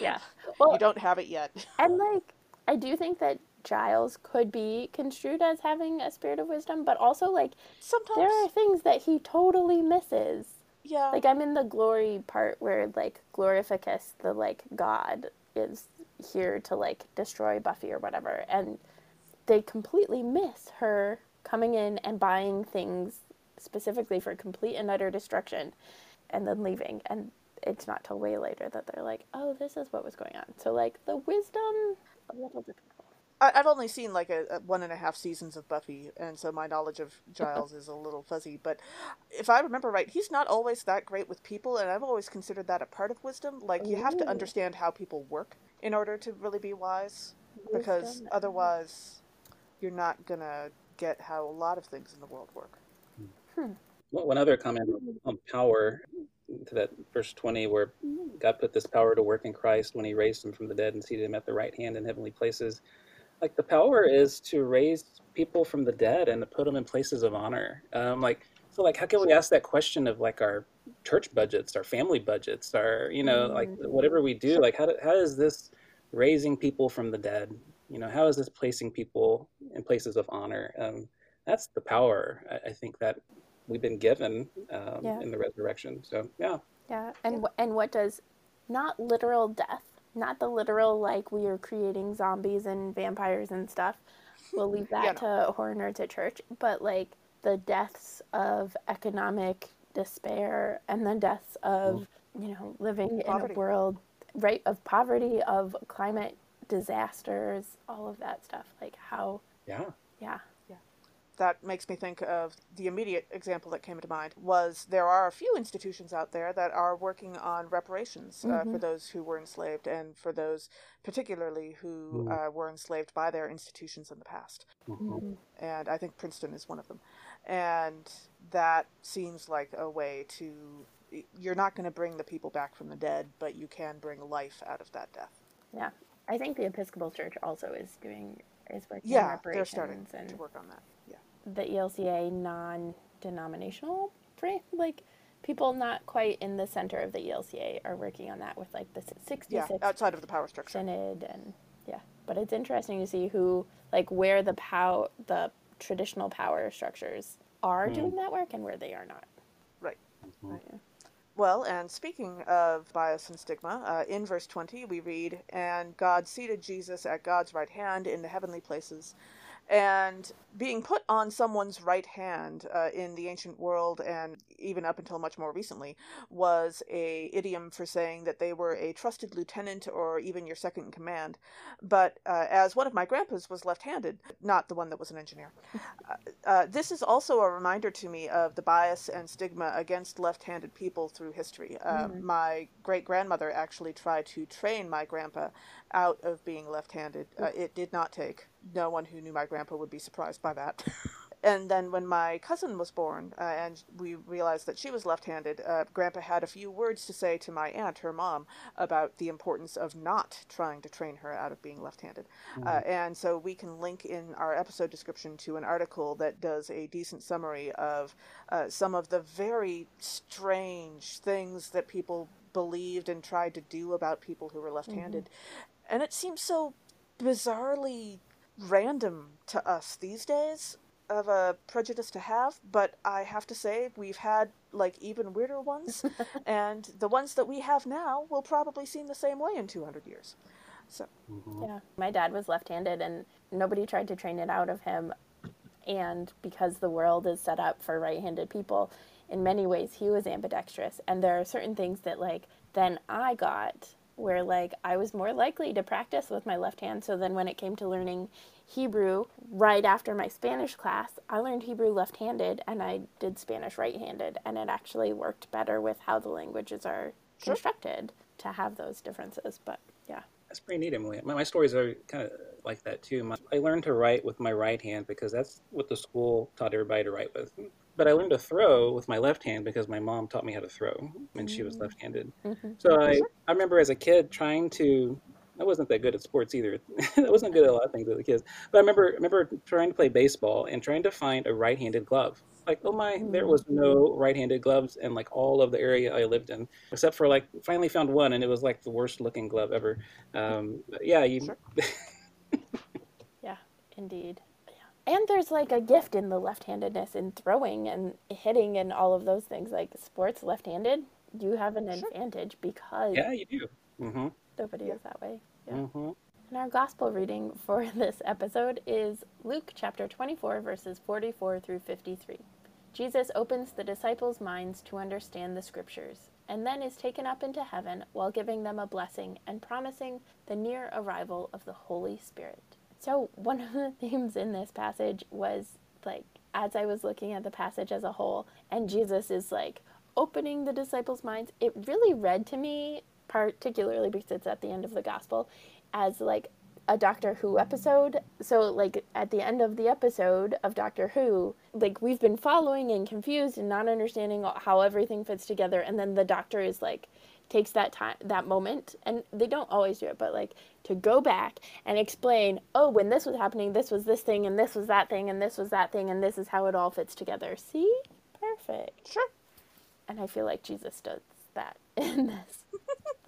Yeah. Well, you don't have it yet. And, like, I do think that Giles could be construed as having a spirit of wisdom, but also, like, sometimes there are things that he totally misses. Yeah. Like, I'm in the glory part where, like, Glorificus, the, like, god, is here to, like, destroy Buffy or whatever, and they completely miss her coming in and buying things specifically for complete and utter destruction and then leaving, and it's not till way later that they're like, oh, this is what was going on. So, like, the wisdom of little people. I've only seen, like, a 1.5 seasons of Buffy, and so my knowledge of Giles is a little fuzzy, but if I remember right, he's not always that great with people, and I've always considered that a part of wisdom. Like, you have to understand how people work in order to really be wise, because otherwise you're not going to get how a lot of things in the world work. Hmm. Well, one other comment on power to that verse 20, where God put this power to work in Christ when he raised him from the dead and seated him at the right hand in heavenly places. Like, the power is to raise people from the dead and to put them in places of honor. So how can we ask that question of, like, our church budgets, our family budgets, our, you know, like, whatever we do, like, how is this raising people from the dead? You know, how is this placing people in places of honor? That's the power, I think, that we've been given in the resurrection. So, yeah. Yeah, and what does not literal death, not the literal, like, we are creating zombies and vampires and stuff. We'll leave that to Horner to church. But, like, the deaths of economic despair and the deaths of, you know, living poverty. In a world, right, of poverty, of climate disasters, all of that stuff. Like, how... Yeah. Yeah. That makes me think of the immediate example that came to mind was there are a few institutions out there that are working on reparations for those who were enslaved and for those particularly who were enslaved by their institutions in the past. Mm-hmm. And I think Princeton is one of them. And that seems like a way to, you're not going to bring the people back from the dead, but you can bring life out of that death. Yeah. I think the Episcopal Church also is working on reparations. Yeah, they're starting to work on that. The ELCA non-denominational, right? Like, people not quite in the center of the ELCA are working on that with, like, the 66 outside of the power structure synod, and but it's interesting to see who, like, where the traditional power structures are doing that work and where they are not. Right. Mm-hmm. Right. Yeah. Well, and speaking of bias and stigma, in verse 20 we read, "And God seated Jesus at God's right hand in the heavenly places." And being put on someone's right hand in the ancient world, and even up until much more recently, was an idiom for saying that they were a trusted lieutenant or even your second in command. But as one of my grandpas was left-handed, not the one that was an engineer, this is also a reminder to me of the bias and stigma against left-handed people through history. My great-grandmother actually tried to train my grandpa out of being left-handed. It did not take. No one who knew my grandpa would be surprised by that. And then when my cousin was born and we realized that she was left-handed, Grandpa had a few words to say to my aunt, her mom, about the importance of not trying to train her out of being left-handed. And so we can link in our episode description to an article that does a decent summary of some of the very strange things that people believed and tried to do about people who were left-handed. Mm-hmm. And it seems so bizarrely random to us these days of a prejudice to have, but I have to say we've had, like, even weirder ones, and the ones that we have now will probably seem the same way in 200 years. So, yeah, my dad was left-handed and nobody tried to train it out of him, and because the world is set up for right-handed people, in many ways he was ambidextrous, and there are certain things that, like, then I got where like I was more likely to practice with my left hand. So then when it came to learning Hebrew right after my Spanish class, I learned Hebrew left-handed and I did Spanish right-handed, and it actually worked better with how the languages are constructed to have those differences. But yeah. That's pretty neat, Emily. My stories are kind of like that too. I learned to write with my right hand because that's what the school taught everybody to write with. But I learned to throw with my left hand because my mom taught me how to throw when she was left-handed. Mm-hmm. So I remember as a kid trying to, I wasn't that good at sports either. I wasn't good at a lot of things as a kid. But I remember trying to play baseball and trying to find a right-handed glove. Like, oh my, there was no right-handed gloves in like all of the area I lived in, except for like, finally found one and it was like the worst looking glove ever. Yeah, yeah, indeed. And there's like a gift in the left-handedness in throwing and hitting and all of those things. Like sports left-handed, you have an advantage because yeah, you do. Mm-hmm. Nobody is that way. Yeah. Mm-hmm. And our gospel reading for this episode is Luke chapter 24, verses 44 through 53. Jesus opens the disciples' minds to understand the scriptures, and then is taken up into heaven while giving them a blessing and promising the near arrival of the Holy Spirit. So one of the themes in this passage was, like, as I was looking at the passage as a whole, and Jesus is, like, opening the disciples' minds, it really read to me, particularly because it's at the end of the gospel, as, like, a Doctor Who episode. So, like, at the end of the episode of Doctor Who, like, we've been following and confused and not understanding how everything fits together, and then the Doctor is, like, takes that time, that moment, and they don't always do it, but like to go back and explain, oh, when this was happening, this was this thing, and this was that thing, and this was that thing, and this is how it all fits together. See? Perfect. Sure. And I feel like Jesus does that in this.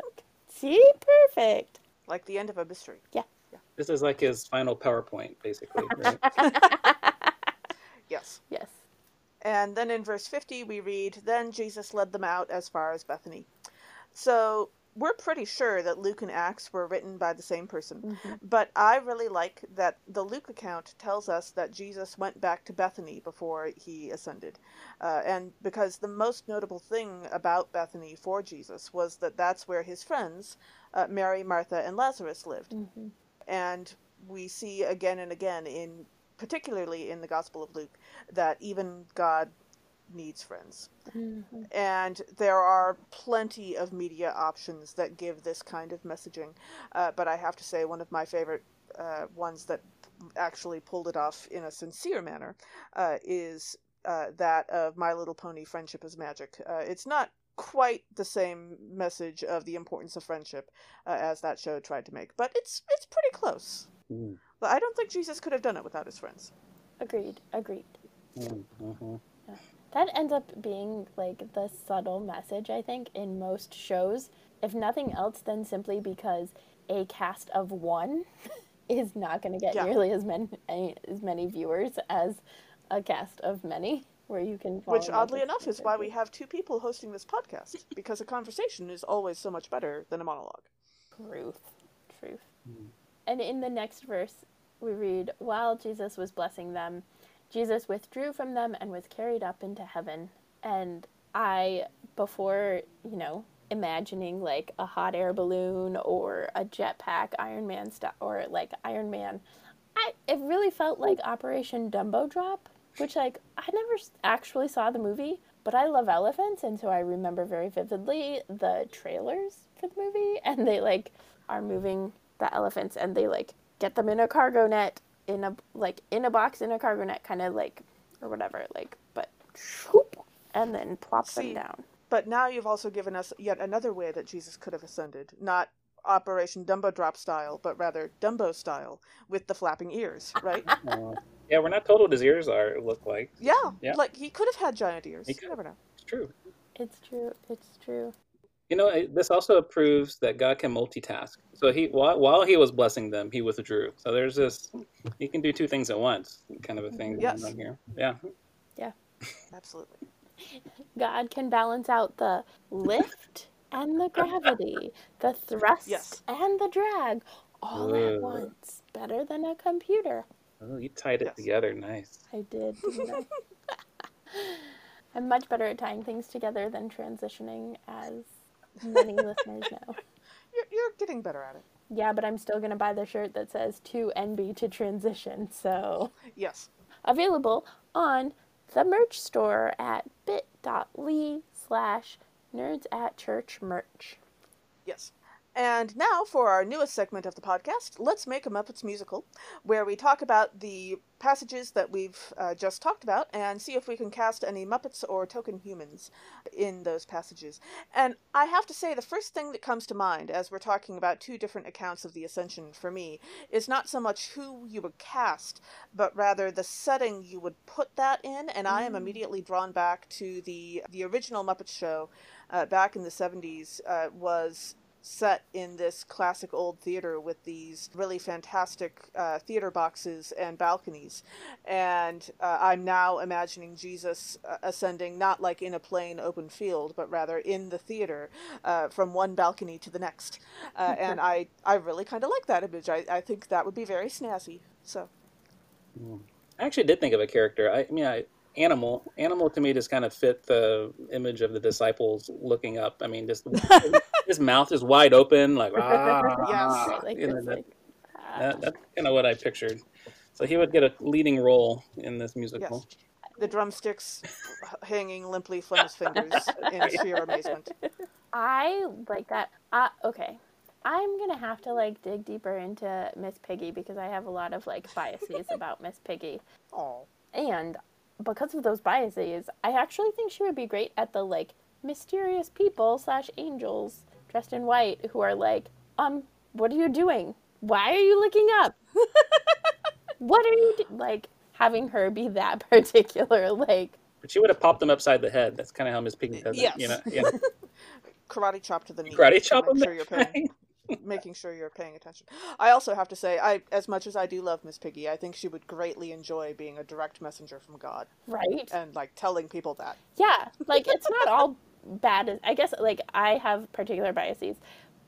Like, see? Perfect. Like the end of a mystery. Yeah. Yeah. This is like his final PowerPoint, basically. Right? Yes. Yes. And then in verse 50, we read, "Then Jesus led them out as far as Bethany." So we're pretty sure that Luke and Acts were written by the same person. Mm-hmm. But I really like that the Luke account tells us that Jesus went back to Bethany before he ascended. And because the most notable thing about Bethany for Jesus was that that's where his friends, Mary, Martha, and Lazarus lived. Mm-hmm. And we see again and again, in particularly in the Gospel of Luke, that even God needs friends. Mm-hmm. And there are plenty of media options that give this kind of messaging, but I have to say one of my favorite ones that actually pulled it off in a sincere manner is that of My Little Pony, Friendship is Magic. It's not quite the same message of the importance of friendship as that show tried to make, but it's pretty close. Mm. But I don't think Jesus could have done it without his friends. Agreed. Mm-hmm. Yeah. That ends up being, like, the subtle message, I think, in most shows, if nothing else than simply because a cast of one is not going to get nearly as many viewers as a cast of many, where you can follow. Which, oddly enough, is why we have two people hosting this podcast, because a conversation is always so much better than a monologue. Truth. Mm. And in the next verse, we read, "While Jesus was blessing them, Jesus withdrew from them and was carried up into heaven." And I, before, imagining like a hot air balloon or a jetpack Iron Man stuff, or like Iron Man, it really felt like Operation Dumbo Drop, which like I never actually saw the movie, but I love elephants. And so I remember very vividly the trailers for the movie, and they like are moving the elephants and they like get them in a cargo net. In a box in a cargo net, kind of like, or whatever, like, but whoop, and then plop them down. But now you've also given us yet another way that Jesus could have ascended, not Operation Dumbo Drop style, but rather Dumbo style with the flapping ears, right? Yeah, we're not told what his ears are. It looked like. Yeah, like he could have had giant ears. You never know. It's true. This also proves that God can multitask. So while he was blessing them, he withdrew. So there's this, he can do two things at once, kind of a thing going on here. Yeah. Yeah. Absolutely. God can balance out the lift and the gravity, the thrust and the drag, all at once. Better than a computer. Oh, you tied it together. Nice. I did. I'm much better at tying things together than transitioning, as many listeners know. You're, you're getting better at it. Yeah, but I'm still going to buy the shirt that says to NB to transition, so... Yes. Available on the merch store at bit.ly/nerdsatchurchmerch. Yes. And now for our newest segment of the podcast, Let's Make a Muppets Musical, where we talk about the passages that we've just talked about and see if we can cast any Muppets or token humans in those passages. And I have to say, the first thing that comes to mind as we're talking about two different accounts of the Ascension for me is not so much who you would cast, but rather the setting you would put that in. And I am immediately drawn back to the original Muppet Show back in the 70s was set in this classic old theater with these really fantastic theater boxes and balconies. And I'm now imagining Jesus ascending, not like in a plain open field, but rather in the theater from one balcony to the next. And I really kind of like that image. I think that would be very snazzy. So, I actually did think of a character. Animal to me just kind of fit the image of the disciples looking up. I mean, just his mouth is wide open, like, yes. That's kind of what I pictured. So he would get a leading role in this musical. Yes. The drumsticks hanging limply from his fingers in sheer amazement. I like that. Okay. I'm going to have to, dig deeper into Miss Piggy because I have a lot of, biases about Miss Piggy. Oh. And because of those biases, I actually think she would be great at the, mysterious people / angels dressed in white who are what are you doing? Why are you looking up? What are you having her be that particular, But she would have popped them upside the head. That's kind of how Miss Piggy does it. Yes. Yeah. Karate chop to the knee. Karate chop to the knee. Making sure you're paying attention. I also have to say, as much as I do love Miss Piggy, I think she would greatly enjoy being a direct messenger from God. Right. And, telling people that. Yeah. It's not all bad. I guess, I have particular biases.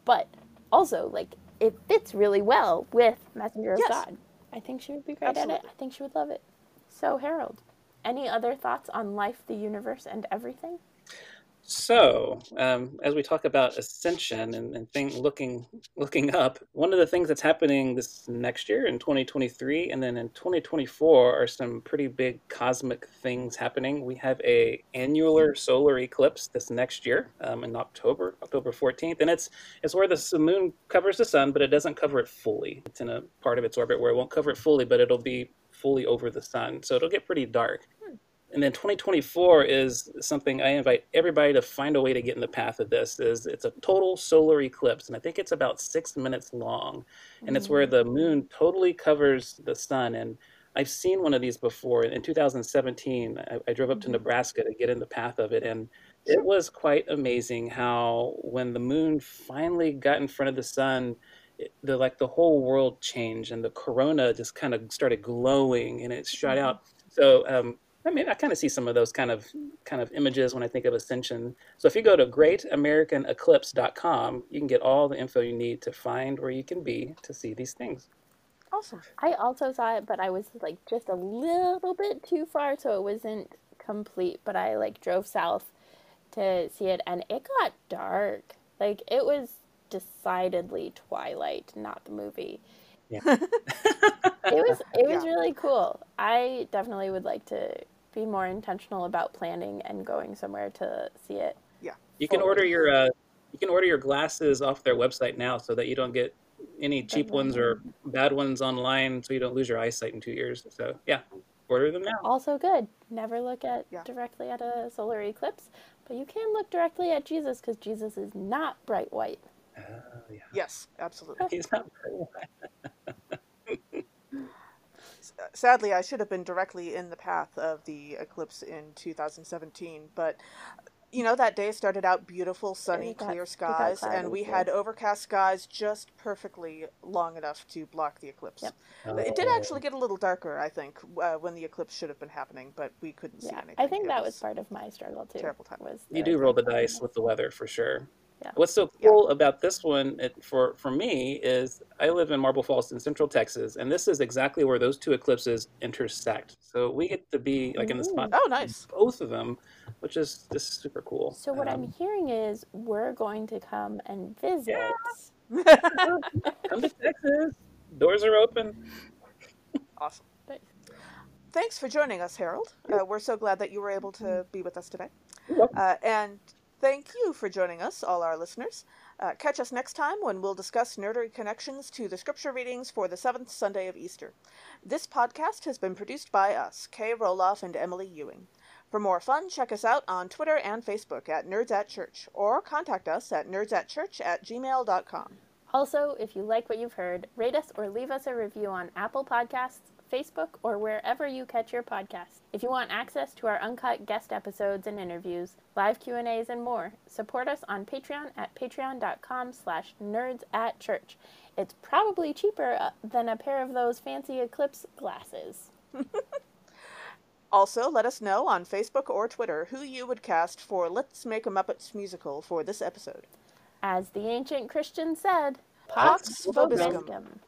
But also, it fits really well with messenger of God. I think she would be great at it. I think she would love it. So, Harold, any other thoughts on life, the universe, and everything? So, as we talk about ascension and looking up, one of the things that's happening this next year in 2023 and then in 2024 are some pretty big cosmic things happening. We have a annular solar eclipse this next year in October 14th, and it's where the moon covers the sun, but it doesn't cover it fully. It's in a part of its orbit where it won't cover it fully, but it'll be fully over the sun, so it'll get pretty dark. And then 2024 is something I invite everybody to find a way to get in the path of this. It's a total solar eclipse, and I think it's about 6 minutes long. And it's where the moon totally covers the sun. And I've seen one of these before. In 2017, I drove up to Nebraska to get in the path of it. And it was quite amazing how when the moon finally got in front of the sun, the whole world changed, and the corona just kind of started glowing, and it shot out. So, I kind of see some of those kind of images when I think of Ascension. So if you go to greatamericaneclipse.com, you can get all the info you need to find where you can be to see these things. Awesome. I also saw it, but I was just a little bit too far, so it wasn't complete. But I drove south to see it, and it got dark. It was decidedly Twilight, not the movie. Yeah. It was really cool. I definitely would like to be more intentional about planning and going somewhere to see it. Yeah. You can order your glasses off their website now so that you don't get any cheap ones or bad ones online, so you don't lose your eyesight in 2 years. So, yeah. Order them now. Also good. Never look at directly at a solar eclipse, but you can look directly at Jesus, cuz Jesus is not bright white. Yeah. Yes, absolutely. He's not Sadly, I should have been directly in the path of the eclipse in 2017, but that day started out beautiful, sunny, clear skies, and we had overcast skies just perfectly long enough to block the eclipse. Yep. Oh. It did actually get a little darker, I think, when the eclipse should have been happening, but we couldn't see anything. I think that was part of my struggle, too. Terrible time. You do roll the dice with the weather, for sure. Yeah. What's so cool about this one, for me, is I live in Marble Falls in Central Texas, and this is exactly where those two eclipses intersect. So we get to be in the spot. Oh, nice! Both of them, which is just super cool. So what I'm hearing is we're going to come and visit Come to Texas. Doors are open. Awesome. Thanks. Thanks for joining us, Harold. We're so glad that you were able to be with us today. And thank you for joining us, all our listeners. Catch us next time when we'll discuss nerdery connections to the scripture readings for the 7th Sunday of Easter. This podcast has been produced by us, Kay Roloff and Emily Ewing. For more fun, check us out on Twitter and Facebook at Nerds at Church, or contact us at nerdsatchurch@gmail.com. Also, if you like what you've heard, rate us or leave us a review on Apple Podcasts, Facebook, or wherever you catch your podcast. If you want access to our uncut guest episodes and interviews, live Q&As, and more, support us on Patreon at patreon.com/nerdsatchurch. It's probably cheaper than a pair of those fancy Eclipse glasses. Also, let us know on Facebook or Twitter who you would cast for Let's Make a Muppets Musical for this episode. As the ancient Christian said, Pax Vobiscum.